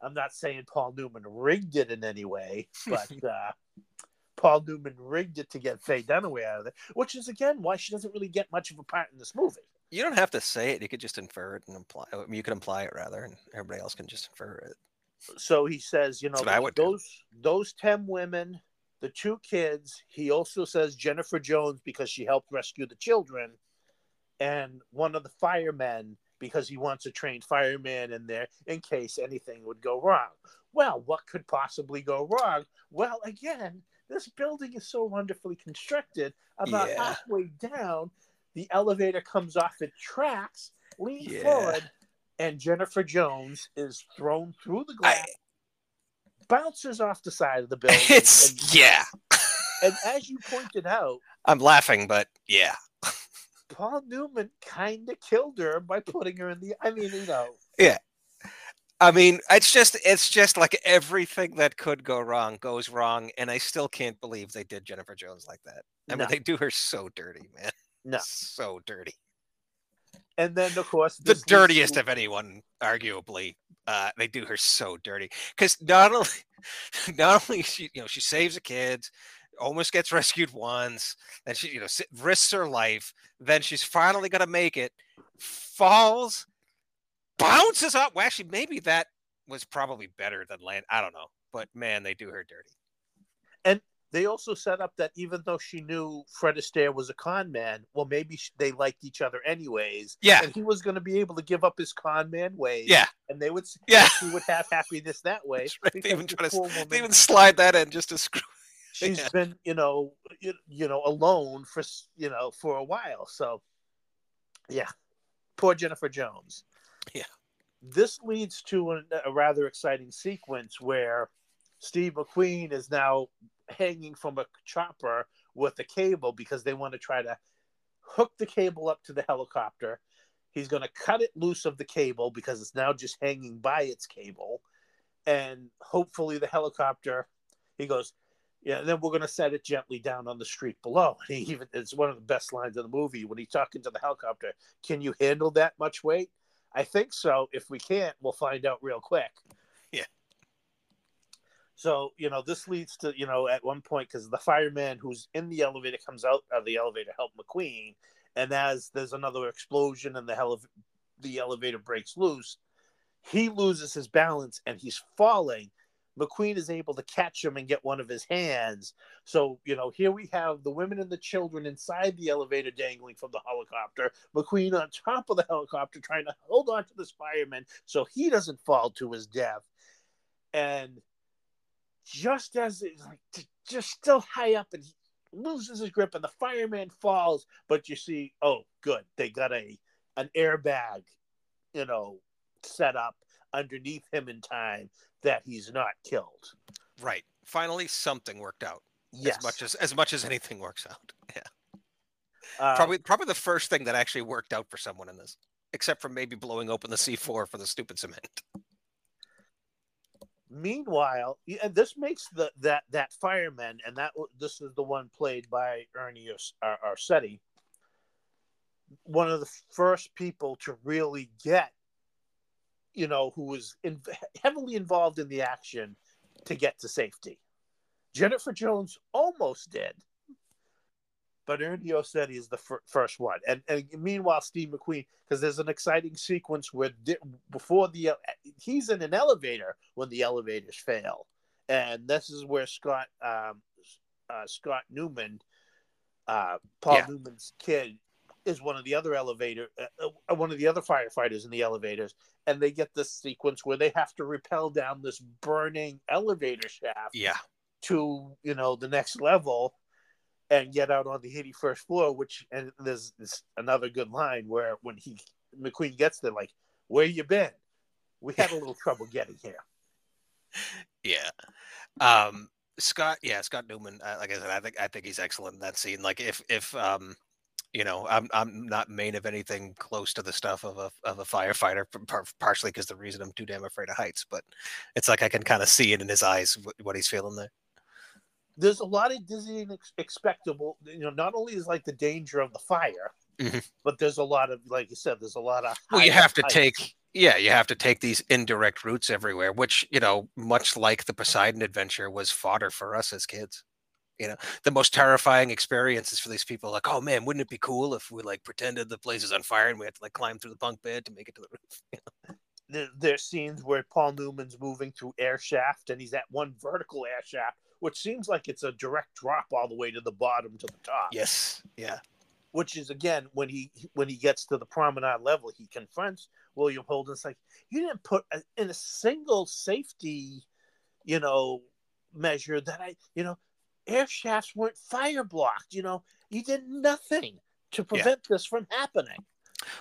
I'm not saying Paul Newman rigged it in any way, but Paul Newman rigged it to get Faye Dunaway out of there, which is, again, why she doesn't really get much of a part in this movie. You don't have to say it. You could just infer it and imply. I mean, you could imply it, rather, and everybody else can just infer it. So he says, you know, those 10 women, the two kids, he also says Jennifer Jones because she helped rescue the children, and one of the firemen because he wants a trained fireman in there in case anything would go wrong. Well, what could possibly go wrong? Well, again, this building is so wonderfully constructed. About halfway down, the elevator comes off its tracks, leans forward, and Jennifer Jones is thrown through the glass, bounces off the side of the building. And as you pointed out, I'm laughing, but Paul Newman kind of killed her by putting her in the. I mean, you know. Yeah. I mean, it's just like everything that could go wrong goes wrong, and I still can't believe they did Jennifer Jones like that. I mean, they do her so dirty, man. No. So dirty. And then, of course, the dirtiest of anyone, arguably. They do her so dirty because not only she, you know, she saves the kids, almost gets rescued once, then she, you know, risks her life. Then she's finally gonna make it. Falls, bounces up. Well, actually, maybe that was probably better than land. I don't know, but man, they do her dirty. And they also set up that even though she knew Fred Astaire was a con man, well, maybe they liked each other anyways. Yeah. And he was going to be able to give up his con man ways. Yeah. And they would, she would have happiness that way. Right. They even slide that in just to screw. She's been, you know, alone for, you know, for a while. So, yeah. Poor Jennifer Jones. Yeah. This leads to a rather exciting sequence where Steve McQueen is now hanging from a chopper with a cable because they want to try to hook the cable up to the helicopter. He's going to cut it loose of the cable because it's now just hanging by its cable. And hopefully the helicopter, he goes, yeah, and then we're going to set it gently down on the street below. And he even, it's one of the best lines of the movie when he's talking to the helicopter. Can you handle that much weight? I think so. If we can't, we'll find out real quick. Yeah. So, you know, this leads to, you know, at one point, because the fireman who's in the elevator comes out of the elevator, help McQueen. And as there's another explosion and the elevator breaks loose, he loses his balance and he's falling. McQueen is able to catch him and get one of his hands. So, you know, here we have the women and the children inside the elevator dangling from the helicopter. McQueen on top of the helicopter trying to hold on to this fireman so he doesn't fall to his death. And just as it's like just still high up, and he loses his grip and the fireman falls, but you see, oh good, they got an airbag, you know, set up underneath him in time that he's not killed. Right. Finally something worked out. Yes. As much as anything works out. Yeah. Probably the first thing that actually worked out for someone in this, except for maybe blowing open the C4 for the stupid cement. Meanwhile, and this makes that fireman, and that this is the one played by Ernie Orsatti, one of the first people to really get, you know, who was heavily involved in the action to get to safety. Jennifer Jones almost did, but Ernie Orsatti is the first one. And meanwhile, Steve McQueen, because there's an exciting sequence where he's in an elevator when the elevators fail. And this is where Scott Newman, Paul Newman's kid, is one of the other firefighters in the elevators. And they get this sequence where they have to rappel down this burning elevator shaft to, you know, the next level. and get out on the 81st floor, which, and there's another good line where when McQueen gets there, like, where you been? We had a little trouble getting here. Yeah. Scott Newman, like I said, I think he's excellent in that scene. Like if you know, I'm not made of anything close to the stuff of a firefighter, partially because the reason I'm too damn afraid of heights, but it's like I can kind of see it in his eyes what he's feeling there. There's a lot of dizzying expectable, you know, not only is like the danger of the fire, mm-hmm. but there's a lot of, like you said, there's a lot of, well, you have to take these indirect routes everywhere, which, you know, much like the Poseidon Adventure was fodder for us as kids. You know, the most terrifying experiences for these people, like, oh man, wouldn't it be cool if we like pretended the place is on fire and we had to like climb through the bunk bed to make it to the roof? You know? There's scenes where Paul Newman's moving through air shaft and he's at one vertical air shaft, which seems like it's a direct drop all the way to the bottom to the top. Yes. Yeah. Which is, again, when he gets to the promenade level, he confronts William Holden. It's like, you didn't put in a single safety, you know, measure that air shafts weren't fire blocked. You know, you did nothing to prevent this from happening.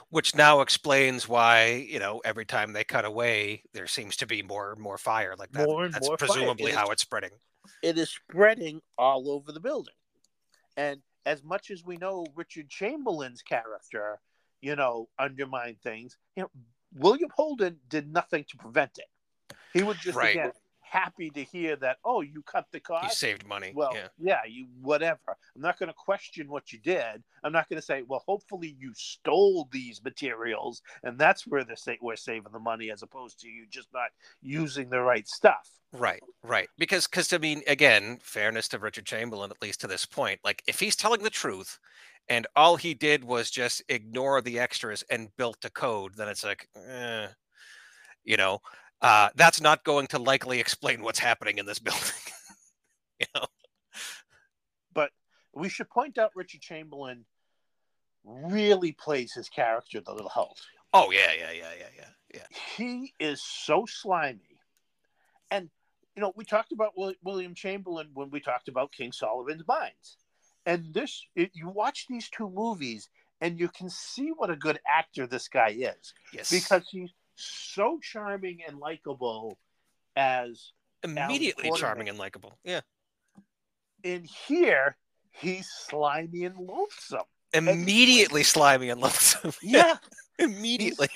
Which now explains why, you know, every time they cut away, there seems to be more fire like that. That's presumably how it's spreading. It is spreading all over the building. And as much as we know Richard Chamberlain's character, you know, undermined things, you know, William Holden did nothing to prevent it. He would just, again, happy to hear that, oh, you cut the cost. You saved money. Well, yeah, you whatever. I'm not going to question what you did. I'm not going to say, well, hopefully you stole these materials, and that's where we're saving the money, as opposed to you just not using the right stuff. Right. Because, I mean, again, fairness to Richard Chamberlain, at least to this point, like, if he's telling the truth and all he did was just ignore the extras and built the code, then it's like, you know, that's not going to likely explain what's happening in this building. You know? But we should point out Richard Chamberlain really plays his character, the little Hulk. Oh, yeah. He is so slimy. And, you know, we talked about William Chamberlain when we talked about King Solomon's Mines. And you watch these two movies and you can see what a good actor this guy is. Yes. Because he's so charming and likable as immediately charming and likable. Yeah. In here, he's slimy and loathsome. Immediately slimy and loathsome. Yeah. Immediately.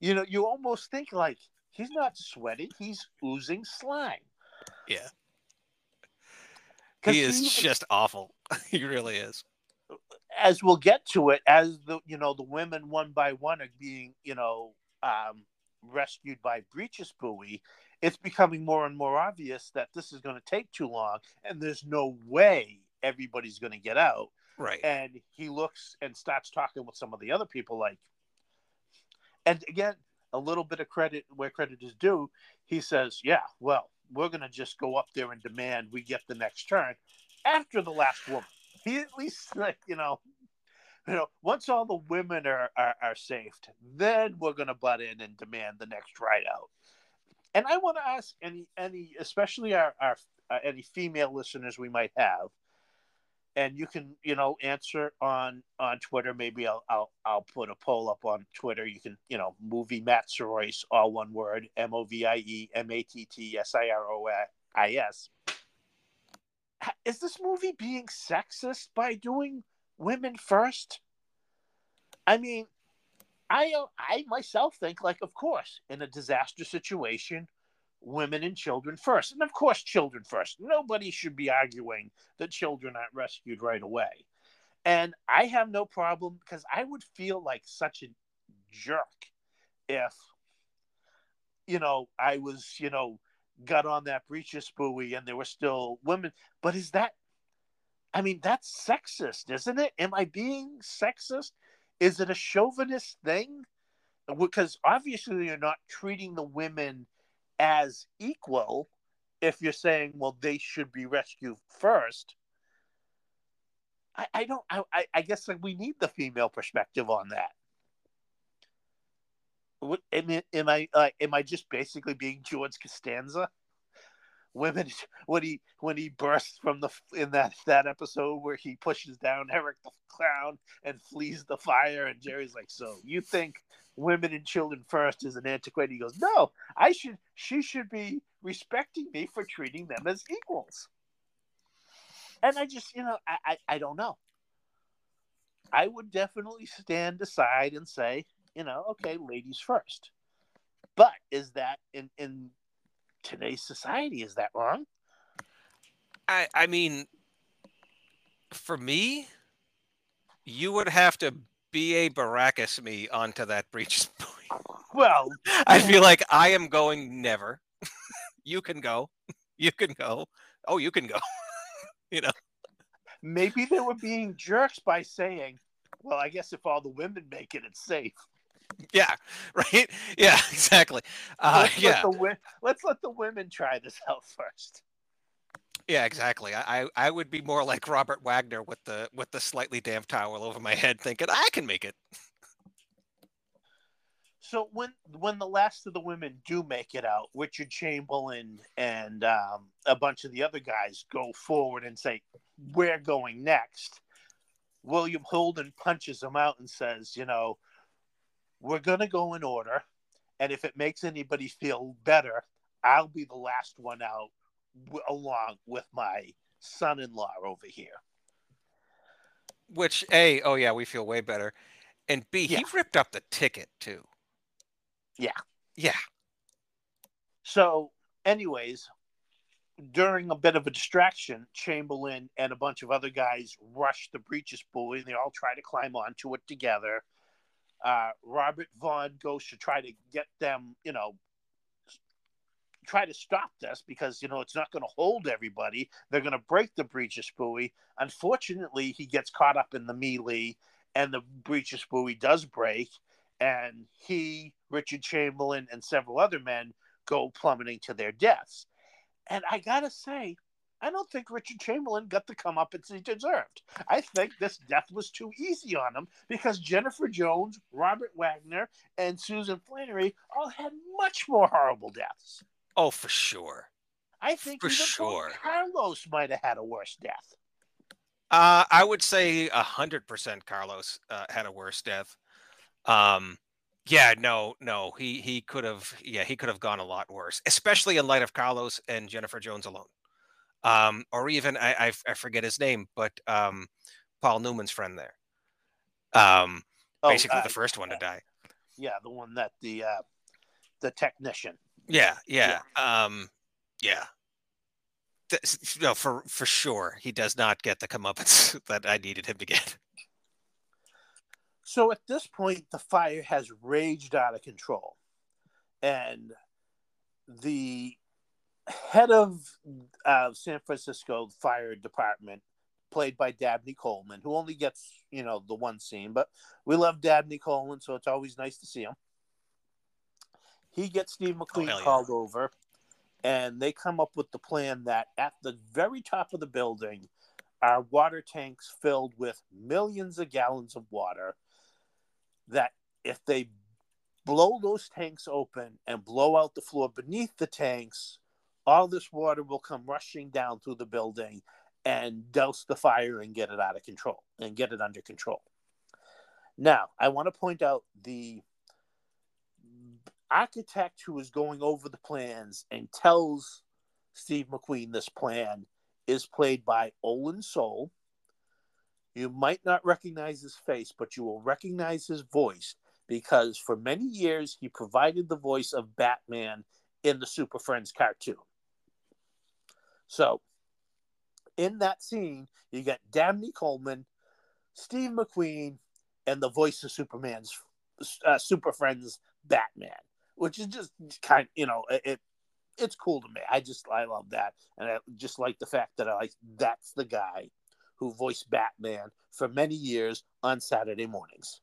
You know, you almost think like he's not sweating, he's oozing slime. Yeah. He is just awful. He really is. As we'll get to it, as the women one by one are being, you know, rescued by Breach's buoy, it's becoming more and more obvious that this is going to take too long and there's no way everybody's going to get out. Right. And he looks and starts talking with some of the other people, like, and again, a little bit of credit where credit is due. He says, yeah, well, we're going to just go up there and demand we get the next turn after the last woman. He at least, like, you know, once all the women are saved, then we're going to butt in and demand the next ride out. And I want to ask any, especially our any female listeners we might have, and you can, you know, answer on Twitter. Maybe I'll put a poll up on Twitter. You can, you know, movie Matsirois, all one word, MovieMattSirois. Is this movie being sexist by doing women first? I mean, I myself think, like, of course, in a disaster situation, women and children first. And of course, children first. Nobody should be arguing that children aren't rescued right away. And I have no problem, because I would feel like such a jerk if, you know, I was, you know, got on that Breach's buoy and there were still women. But is that, I mean, that's sexist, isn't it? Am I being sexist? Is it a chauvinist thing? Because obviously you're not treating the women as equal if you're saying, well, they should be rescued first. I guess, like, we need the female perspective on that. Am I just basically being George Costanza? women when he bursts from in that episode where he pushes down Eric the Clown and flees the fire, and Jerry's like, "So you think women and children first is an antiquated?" He goes, "No, she should be respecting me for treating them as equals." And I just, I don't know. I would definitely stand aside and say, okay, ladies first. But is that in today's society, is that wrong? I mean, for me, you would have to B.A. Baracus me onto that breach point. Well, I feel like I am going never. You can go. Oh, you can go. Maybe they were being jerks by saying, well, I guess if all the women make it, it's safe. Yeah, right? Yeah, exactly. Let's let the women try this out first. Yeah, exactly. I would be more like Robert Wagner with the slightly damp towel over my head thinking, I can make it. So when the last of the women do make it out, Richard Chamberlain and a bunch of the other guys go forward and say, we're going next. William Holden punches him out and says, we're going to go in order, and if it makes anybody feel better, I'll be the last one out along with my son-in-law over here. Which, A, oh yeah, we feel way better. And B, yeah. He ripped up the ticket, too. Yeah. Yeah. So, anyways, during a bit of a distraction, Chamberlain and a bunch of other guys rush the breaches buoy, and they all try to climb onto it together. Robert Vaughn goes to try to get them, try to stop this because, it's not going to hold everybody. They're going to break the breaches buoy. Unfortunately, he gets caught up in the melee, and the breaches buoy does break, and he, Richard Chamberlain, and several other men go plummeting to their deaths. And I got to say, I don't think Richard Chamberlain got the comeuppance he deserved. I think this death was too easy on him because Jennifer Jones, Robert Wagner, and Susan Flannery all had much more horrible deaths. Oh, for sure. I think Carlos might have had a worse death. I would say 100% Carlos had a worse death. No, he could have gone a lot worse, especially in light of Carlos and Jennifer Jones alone. Or even I forget his name, but Paul Newman's friend there. The first one to die. Yeah, the one that the technician. Yeah. No, for sure, he does not get the comeuppance that I needed him to get. So at this point, the fire has raged out of control, and the head of San Francisco Fire Department, played by Dabney Coleman, who only gets, the one scene, but we love Dabney Coleman, so it's always nice to see him. He gets Steve McQueen called over, and they come up with the plan that at the very top of the building are water tanks filled with millions of gallons of water that if they blow those tanks open and blow out the floor beneath the tanks, all this water will come rushing down through the building and douse the fire and get it out of control and get it under control. Now, I want to point out the architect who is going over the plans and tells Steve McQueen this plan is played by Olin Soule. You might not recognize his face, but you will recognize his voice because for many years he provided the voice of Batman in the Super Friends cartoon. So, in that scene, you got Dabney Coleman, Steve McQueen, and the voice of Superman's Super Friends Batman, which is just kind of, it's cool to me. I love that, and I just like the fact that that's the guy who voiced Batman for many years on Saturday mornings.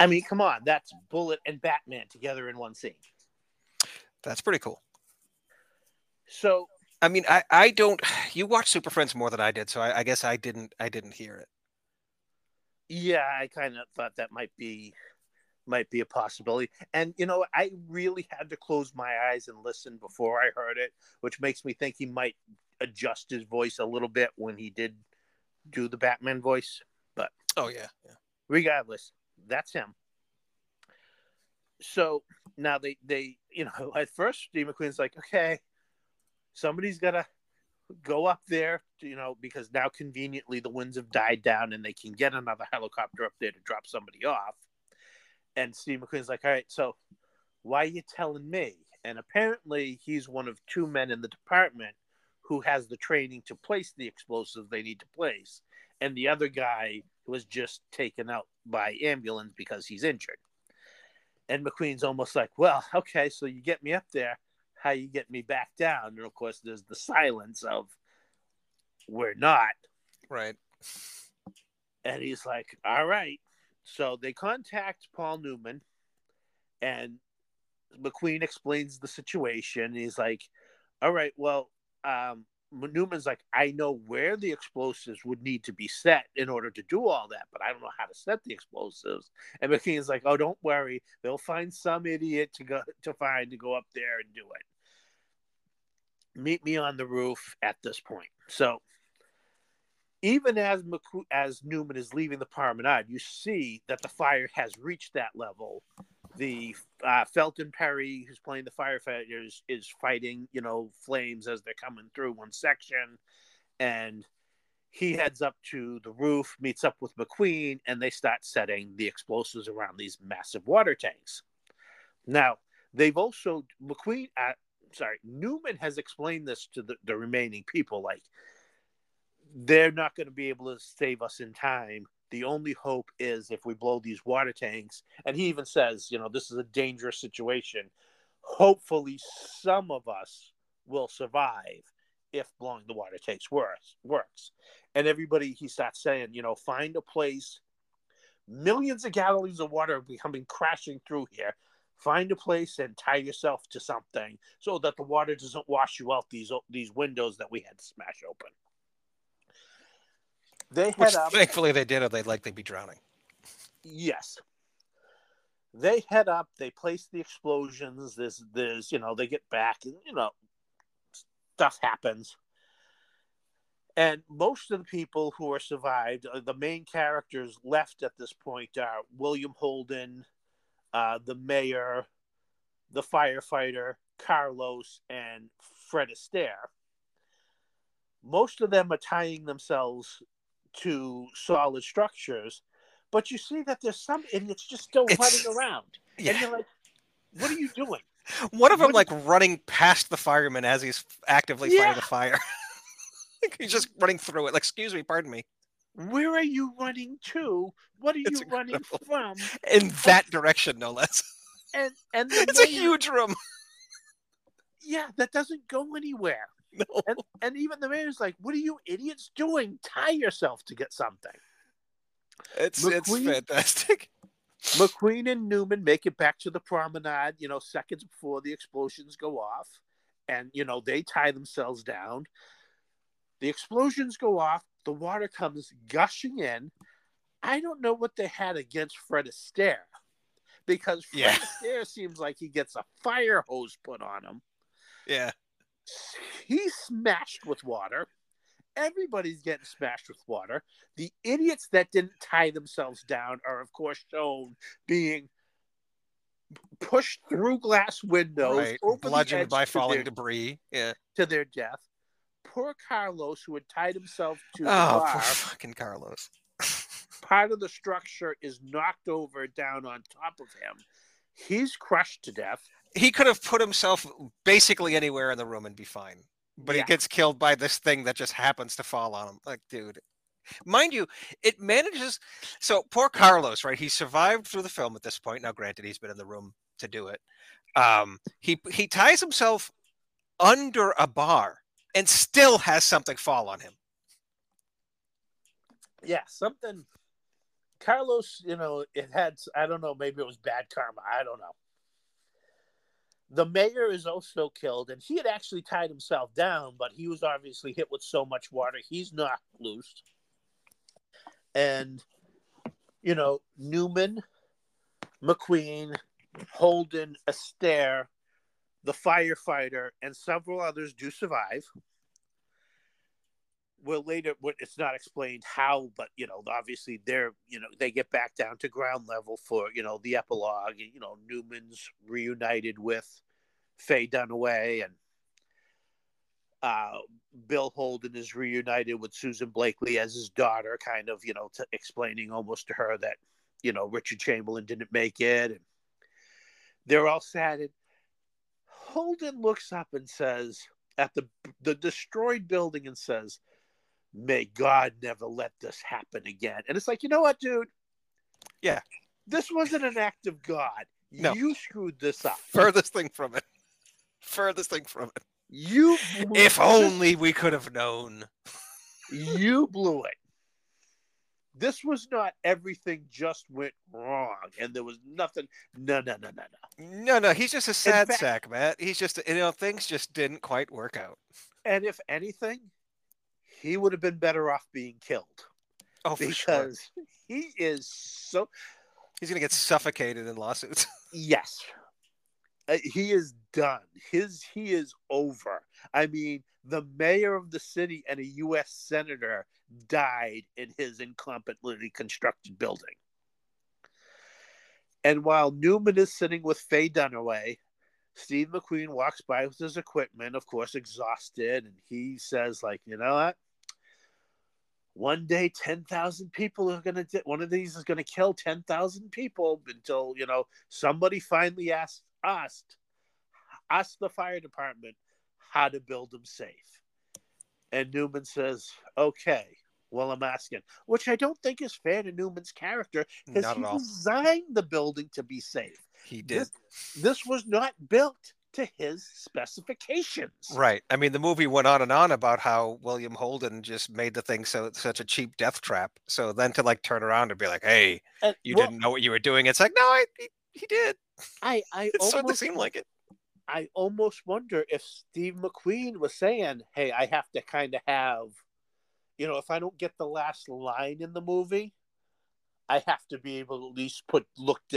I mean, come on, that's Bullitt and Batman together in one scene. That's pretty cool. So, I mean, I don't. You watch Super Friends more than I did, so I guess I didn't hear it. Yeah, I kind of thought that might be might be a possibility. And, you know, I really had to close my eyes and listen before I heard it, which makes me think he might adjust his voice a little bit when he did do the Batman voice. But regardless, that's him. So now they you know, at first Steve McQueen's like, okay, somebody's got to go up there, you know, because now conveniently the winds have died down and they can get another helicopter up there to drop somebody off. And Steve McQueen's like, all right, so why are you telling me? And apparently he's one of two men in the department who has the training to place the explosives they need to place. And the other guy was just taken out by ambulance because he's injured. And McQueen's almost like, well, okay, so you get me up there. How you get me back down? And, of course, there's the silence of, we're not. Right. And he's like, all right. So they contact Paul Newman, and McQueen explains the situation. He's like, all right, well, Newman's like, I know where the explosives would need to be set in order to do all that, but I don't know how to set the explosives. And McQueen's like, oh, don't worry. They'll find some idiot to go up there and do it. Meet me on the roof at this point. So even as Newman is leaving the promenade, you see that the fire has reached that level. The Felton Perry, who's playing the firefighters, is fighting, you know, flames as they're coming through one section. And he heads up to the roof, meets up with McQueen, and they start setting the explosives around these massive water tanks. Now, they've also, Newman has explained this to the remaining people, like, they're not going to be able to save us in time. The only hope is if we blow these water tanks. And he even says, you know, this is a dangerous situation. Hopefully some of us will survive if blowing the water tanks works. And everybody, he starts saying, you know, find a place. Millions of gallons of water are coming crashing through here. Find a place and tie yourself to something so that the water doesn't wash you out these windows that we had to smash open. They head up. Thankfully, they did, or they'd likely be drowning. Yes. They head up. They place the explosions. There's, you know, they get back, and, you know, stuff happens. And most of the people who are survived, the main characters left at this point are William Holden, the mayor, the firefighter, Carlos, and Fred Astaire. Most of them are tying themselves to solid structures, but you see that there's some idiots just still running around. Yeah. And you're like, what are you doing? One of them running past the fireman as he's actively fighting the fire. He's just running through it. Like, excuse me, pardon me. Where are you running to? What are you running from? In that direction, no less. And it's a huge room. Yeah, that doesn't go anywhere. No. And even the mayor's like, what are you idiots doing? Tie yourself to get something. It's fantastic. McQueen and Newman make it back to the promenade, you know, seconds before the explosions go off. And, you know, they tie themselves down. The explosions go off. The water comes gushing in. I don't know what they had against Fred Astaire. Because Fred Astaire seems like he gets a fire hose put on him. Yeah. He's smashed with water. Everybody's getting smashed with water. The idiots that didn't tie themselves down are, of course, shown being pushed through glass windows, bludgeoned by falling debris, to their death. Poor Carlos, who had tied himself to the bar. Poor fucking Carlos. Part of the structure is knocked over down on top of him. He's crushed to death. He could have put himself basically anywhere in the room and be fine. But he gets killed by this thing that just happens to fall on him. Like, dude. Mind you, it manages... So, poor Carlos, right? He survived through the film at this point. Now, granted, he's been in the room to do it. He ties himself under a bar and still has something fall on him. Yeah, something... Carlos, you know, it had... I don't know, maybe it was bad karma. I don't know. The mayor is also killed, and he had actually tied himself down, but he was obviously hit with so much water, he's knocked loose. And, you know, Newman, McQueen, Holden, Astaire, the firefighter, and several others do survive. Well, later, it's not explained how, but, you know, obviously they get back down to ground level for, you know, the epilogue. You know, Newman's reunited with Faye Dunaway, and Bill Holden is reunited with Susan Blakely as his daughter, kind of, you know, explaining almost to her that, you know, Richard Chamberlain didn't make it. And they're all sad. And Holden looks up and says, at the destroyed building, and says, "May God never let this happen again." And it's like, you know what, dude? Yeah. This wasn't an act of God. No. You screwed this up. Furthest thing from it. You blew it. If only we could have known. You blew it. This was not everything just went wrong and there was nothing. No. He's just a sad sack, Matt. He's just, you know, things just didn't quite work out. And if anything, he would have been better off being killed. Oh, for sure. Because he is so. He's going to get suffocated in lawsuits. Yes. He is done. He is over. I mean, the mayor of the city and a U.S. senator died in his incompetently constructed building. And while Newman is sitting with Faye Dunaway, Steve McQueen walks by with his equipment, of course, exhausted. And he says, like, you know what? One day, 10,000 people are going to, one of these is going to kill 10,000 people until, you know, somebody finally asks us, the fire department, how to build them safe. And Newman says, okay, well, I'm asking, which I don't think is fair to Newman's character, because he designed the building to be safe. He did. This was not built to his specifications. Right. I mean, the movie went on and on about how William Holden just made the thing such a cheap death trap. So then to, like, turn around and be like, hey, you didn't know what you were doing. It's like, no, he did. It certainly seemed like it. I almost wonder if Steve McQueen was saying, hey, I have to kind of have, you know, if I don't get the last line in the movie, I have to be able to at least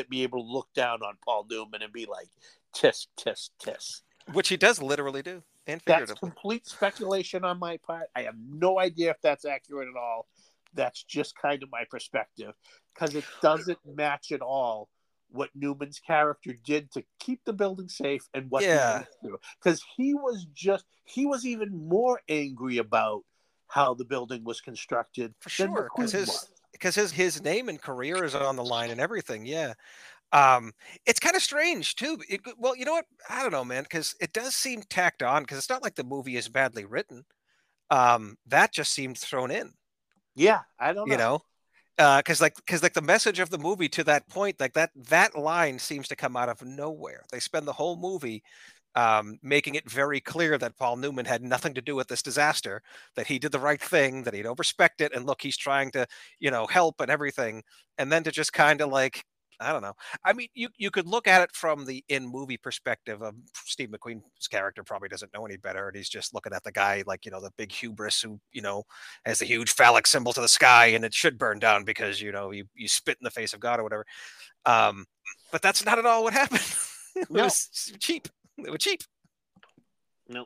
be able to look down on Paul Newman and be like, tisk, tisk, tisk. Which he does literally do, and figuratively. That's complete speculation on my part. I have no idea if that's accurate at all. That's just kind of my perspective, because it doesn't match at all what Newman's character did to keep the building safe and what he went through. Because he was even more angry about how the building was constructed. For sure, because his name and career is on the line and everything, yeah. It's kind of strange, too. Well, you know what? I don't know, man, because it does seem tacked on, because it's not like the movie is badly written. That just seemed thrown in. Yeah, I don't know. You know? Because the message of the movie to that point, like that line seems to come out of nowhere. They spend the whole movie making it very clear that Paul Newman had nothing to do with this disaster, that he did the right thing, that he don't respect it, and look, he's trying to, you know, help and everything. And then to just kind of like, I don't know. I mean, you could look at it from the in-movie perspective of Steve McQueen's character probably doesn't know any better, and he's just looking at the guy like, you know, the big hubris who, you know, has the huge phallic symbol to the sky, and it should burn down because, you know, you spit in the face of God or whatever. But that's not at all what happened. It was cheap. They were cheap. No.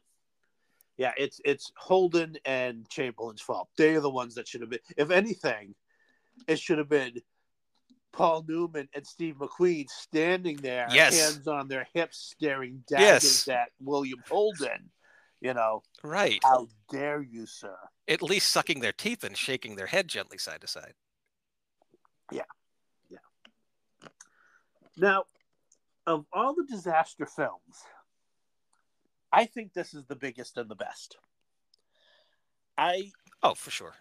Yeah, it's Holden and Chamberlain's fault. They are the ones that should have been. If anything, it should have been Paul Newman and Steve McQueen standing there, hands on their hips, staring daggers at William Holden. You know, right? How dare you, sir? At least sucking their teeth and shaking their head gently side to side. Yeah, yeah. Now, of all the disaster films, I think this is the biggest and the best. Oh, for sure.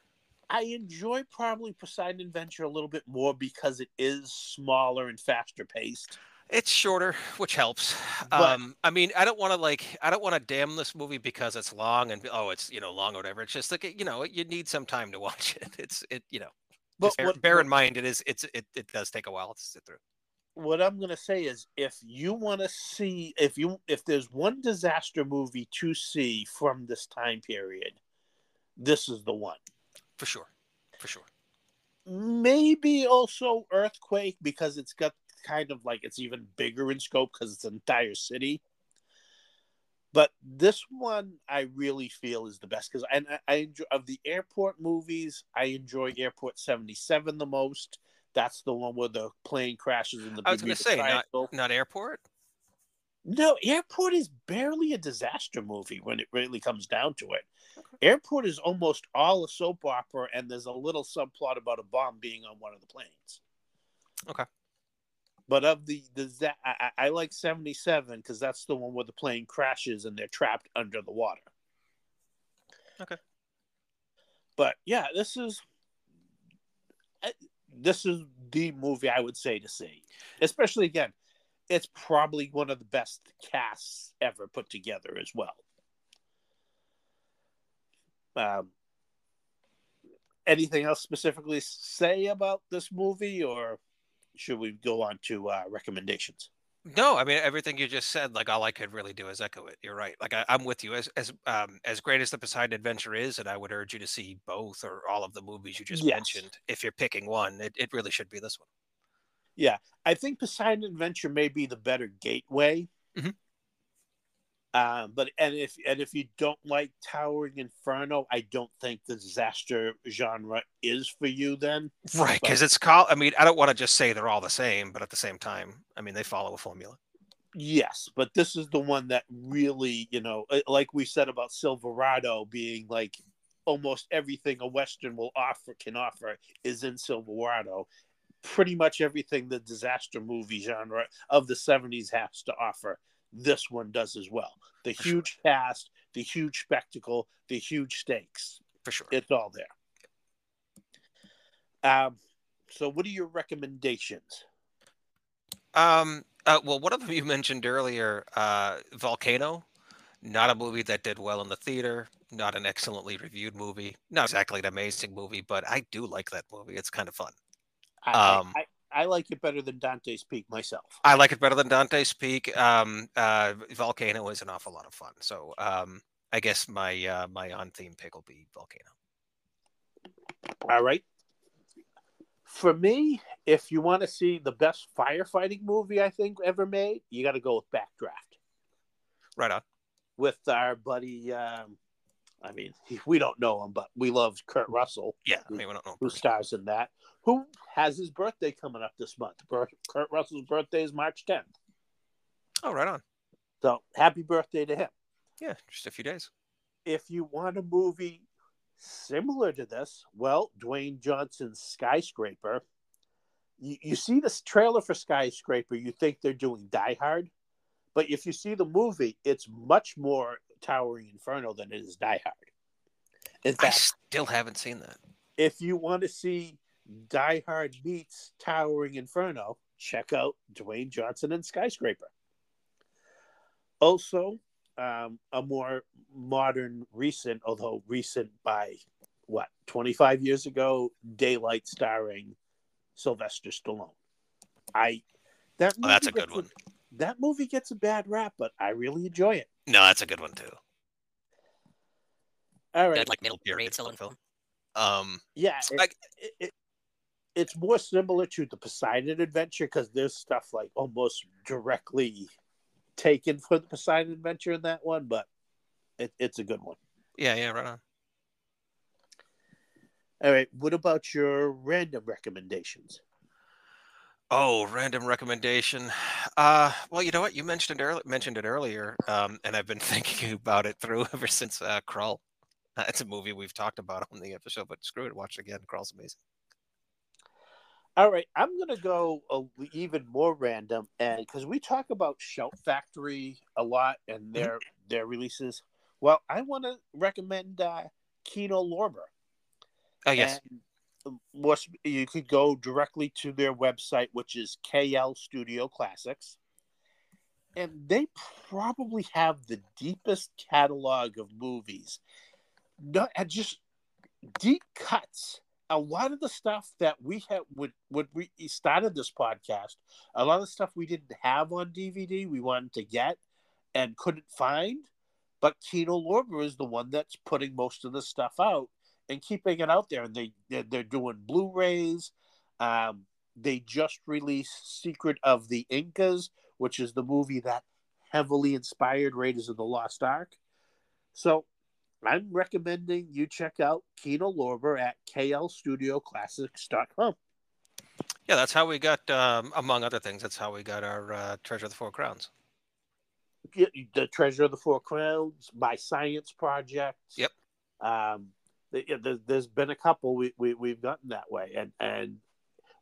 I enjoy probably Poseidon Adventure a little bit more because it is smaller and faster paced. It's shorter, which helps. But, I mean, I don't want to damn this movie because it's long and it's, you know, long or whatever. It's just like, you know, you need some time to watch it. Bear in mind, it does take a while to sit through. What I'm going to say is, if you want to see, if there's one disaster movie to see from this time period, this is the one. For sure. Maybe also Earthquake, because it's got kind of like it's even bigger in scope because it's an entire city. But this one I really feel is the best because I enjoy, of the airport movies, I enjoy Airport 77 the most. That's the one where the plane crashes in the big, I was going to say, not Airport? No, Airport is barely a disaster movie when it really comes down to it. Okay. Airport is almost all a soap opera, and there's a little subplot about a bomb being on one of the planes. Okay. But of the I like 77 because that's the one where the plane crashes and they're trapped under the water. Okay. But yeah, this is the movie I would say to see, especially again. It's probably one of the best casts ever put together as well. Anything else specifically say about this movie, or should we go on to recommendations? No, I mean, everything you just said, like all I could really do is echo it. You're right. Like I'm with you as great as the Poseidon Adventure is. And I would urge you to see both or all of the movies you just mentioned. If you're picking one, it really should be this one. Yeah, I think Poseidon Adventure may be the better gateway. Mm-hmm. But if you don't like Towering Inferno, I don't think the disaster genre is for you then. Right, because it's called. I mean, I don't want to just say they're all the same, but at the same time, I mean, they follow a formula. Yes, but this is the one that really, you know, like we said about Silverado being like almost everything a Western can offer is in Silverado. Pretty much everything the disaster movie genre of the 70s has to offer, this one does as well. The huge cast, the huge spectacle, the huge stakes. For sure. It's all there. So what are your recommendations? Well, one of you mentioned earlier, Volcano. Not a movie that did well in the theater. Not an excellently reviewed movie. Not exactly an amazing movie, but I do like that movie. It's kind of fun. I like it better than Dante's Peak myself. I like it better than Dante's Peak. Volcano is an awful lot of fun. So I guess my on-theme pick will be Volcano. All right. For me, if you want to see the best firefighting movie I think ever made, you got to go with Backdraft. Right on. With our buddy... I mean, we don't know him, but we love Kurt Russell. Yeah, I mean, we don't know who stars in that. Who has his birthday coming up this month? Kurt Russell's birthday is March 10th. Oh, right on. So happy birthday to him. Yeah, just a few days. If you want a movie similar to this, well, Dwayne Johnson's Skyscraper. You see this trailer for Skyscraper, you think they're doing Die Hard. But if you see the movie, it's much more Towering Inferno than it is Die Hard. In fact, I still haven't seen that. If you want to see Die Hard meets Towering Inferno, check out Dwayne Johnson and Skyscraper. Also, a more modern, recent, although recent by, 25 years ago, Daylight starring Sylvester Stallone. That's a good one. That movie gets a bad rap, but I really enjoy it. No, that's a good one too. All right, like middle period film. Yeah, it's more similar to the Poseidon Adventure because there's stuff like almost directly taken for the Poseidon Adventure in that one, but it's a good one. Yeah, right on. All right, what about your random recommendations? Oh, random recommendation. Well, you know what? You mentioned it earlier, and I've been thinking about it ever since Krull. It's a movie we've talked about on the episode, but screw it. Watch it again. Krull's amazing. All right. I'm going to go even more random because we talk about Shout Factory a lot and their releases. Well, I want to recommend Kino Lorber. Oh, yes. You could go directly to their website, which is KL Studio Classics. And they probably have the deepest catalog of movies. Not just deep cuts. A lot of the stuff that we had when we started this podcast, a lot of stuff we didn't have on DVD, we wanted to get and couldn't find. But Kino Lorber is the one that's putting most of the stuff out and keeping it out there, and they're doing Blu-rays. They just released Secret of the Incas, which is the movie that heavily inspired Raiders of the Lost Ark. So I'm recommending you check out Kino Lorber at klstudioclassics.com. Yeah, that's how we got, among other things, that's how we got our Treasure of the Four Crowns. The Treasure of the Four Crowns, My Science Project. Yep. There's been a couple we've gotten that way. And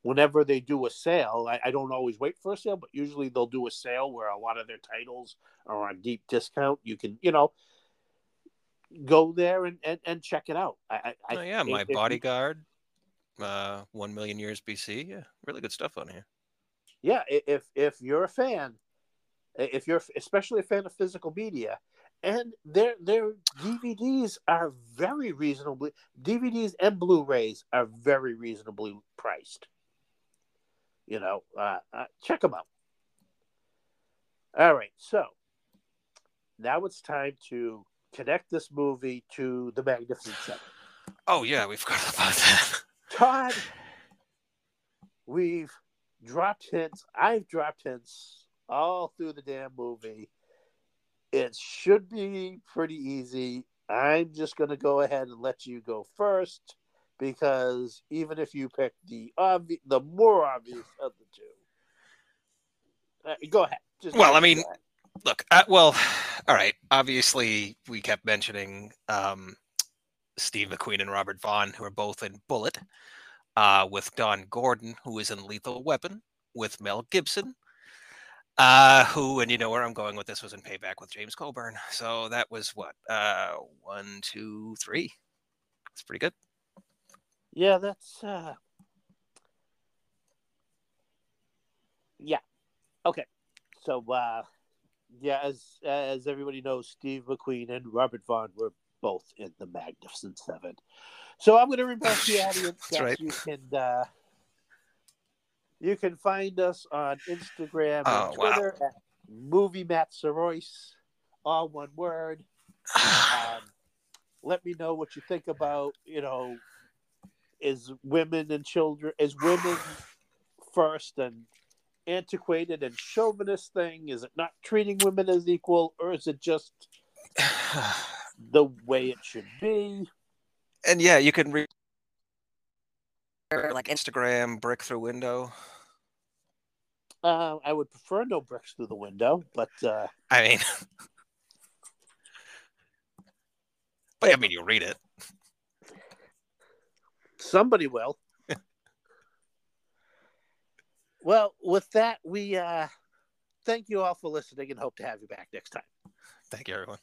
whenever they do a sale, I don't always wait for a sale, but usually they'll do a sale where a lot of their titles are on deep discount. You can, go there and check it out. My Bodyguard, 1 Million Years BC. Yeah, really good stuff on here. Yeah, if you're a fan, if you're especially a fan of physical media, and their DVDs are very reasonably, DVDs and Blu-rays are very reasonably priced. Check them out. All right, so now it's time to connect this movie to The Magnificent Seven. Oh, yeah, we forgot about that. Todd, we've dropped hints. I've dropped hints all through the damn movie. It should be pretty easy. I'm just going to go ahead and let you go first, because even if you pick the more obvious of the two. Go ahead. All right. Obviously, we kept mentioning Steve McQueen and Robert Vaughn, who are both in Bullitt, with Don Gordon, who is in Lethal Weapon, with Mel Gibson, who, and you know where I'm going with this, was in Payback with James Coburn. So that was what? 1, 2, 3. That's pretty good. Yeah, that's... Yeah. Okay. So... yeah, as everybody knows, Steve McQueen and Robert Vaughn were both in The Magnificent Seven. So I'm going to remind the audience that right. You can find us on Instagram and Twitter at Movie Matt Saroyce, all one word. Let me know what you think about, is women and children, is women first and antiquated and chauvinist thing? Is it not treating women as equal, or is it just the way it should be? And yeah, you can read like Instagram, brick through window. I would prefer no bricks through the window, but you'll read it. Somebody will. Well, with that, we thank you all for listening and hope to have you back next time. Thank you, everyone.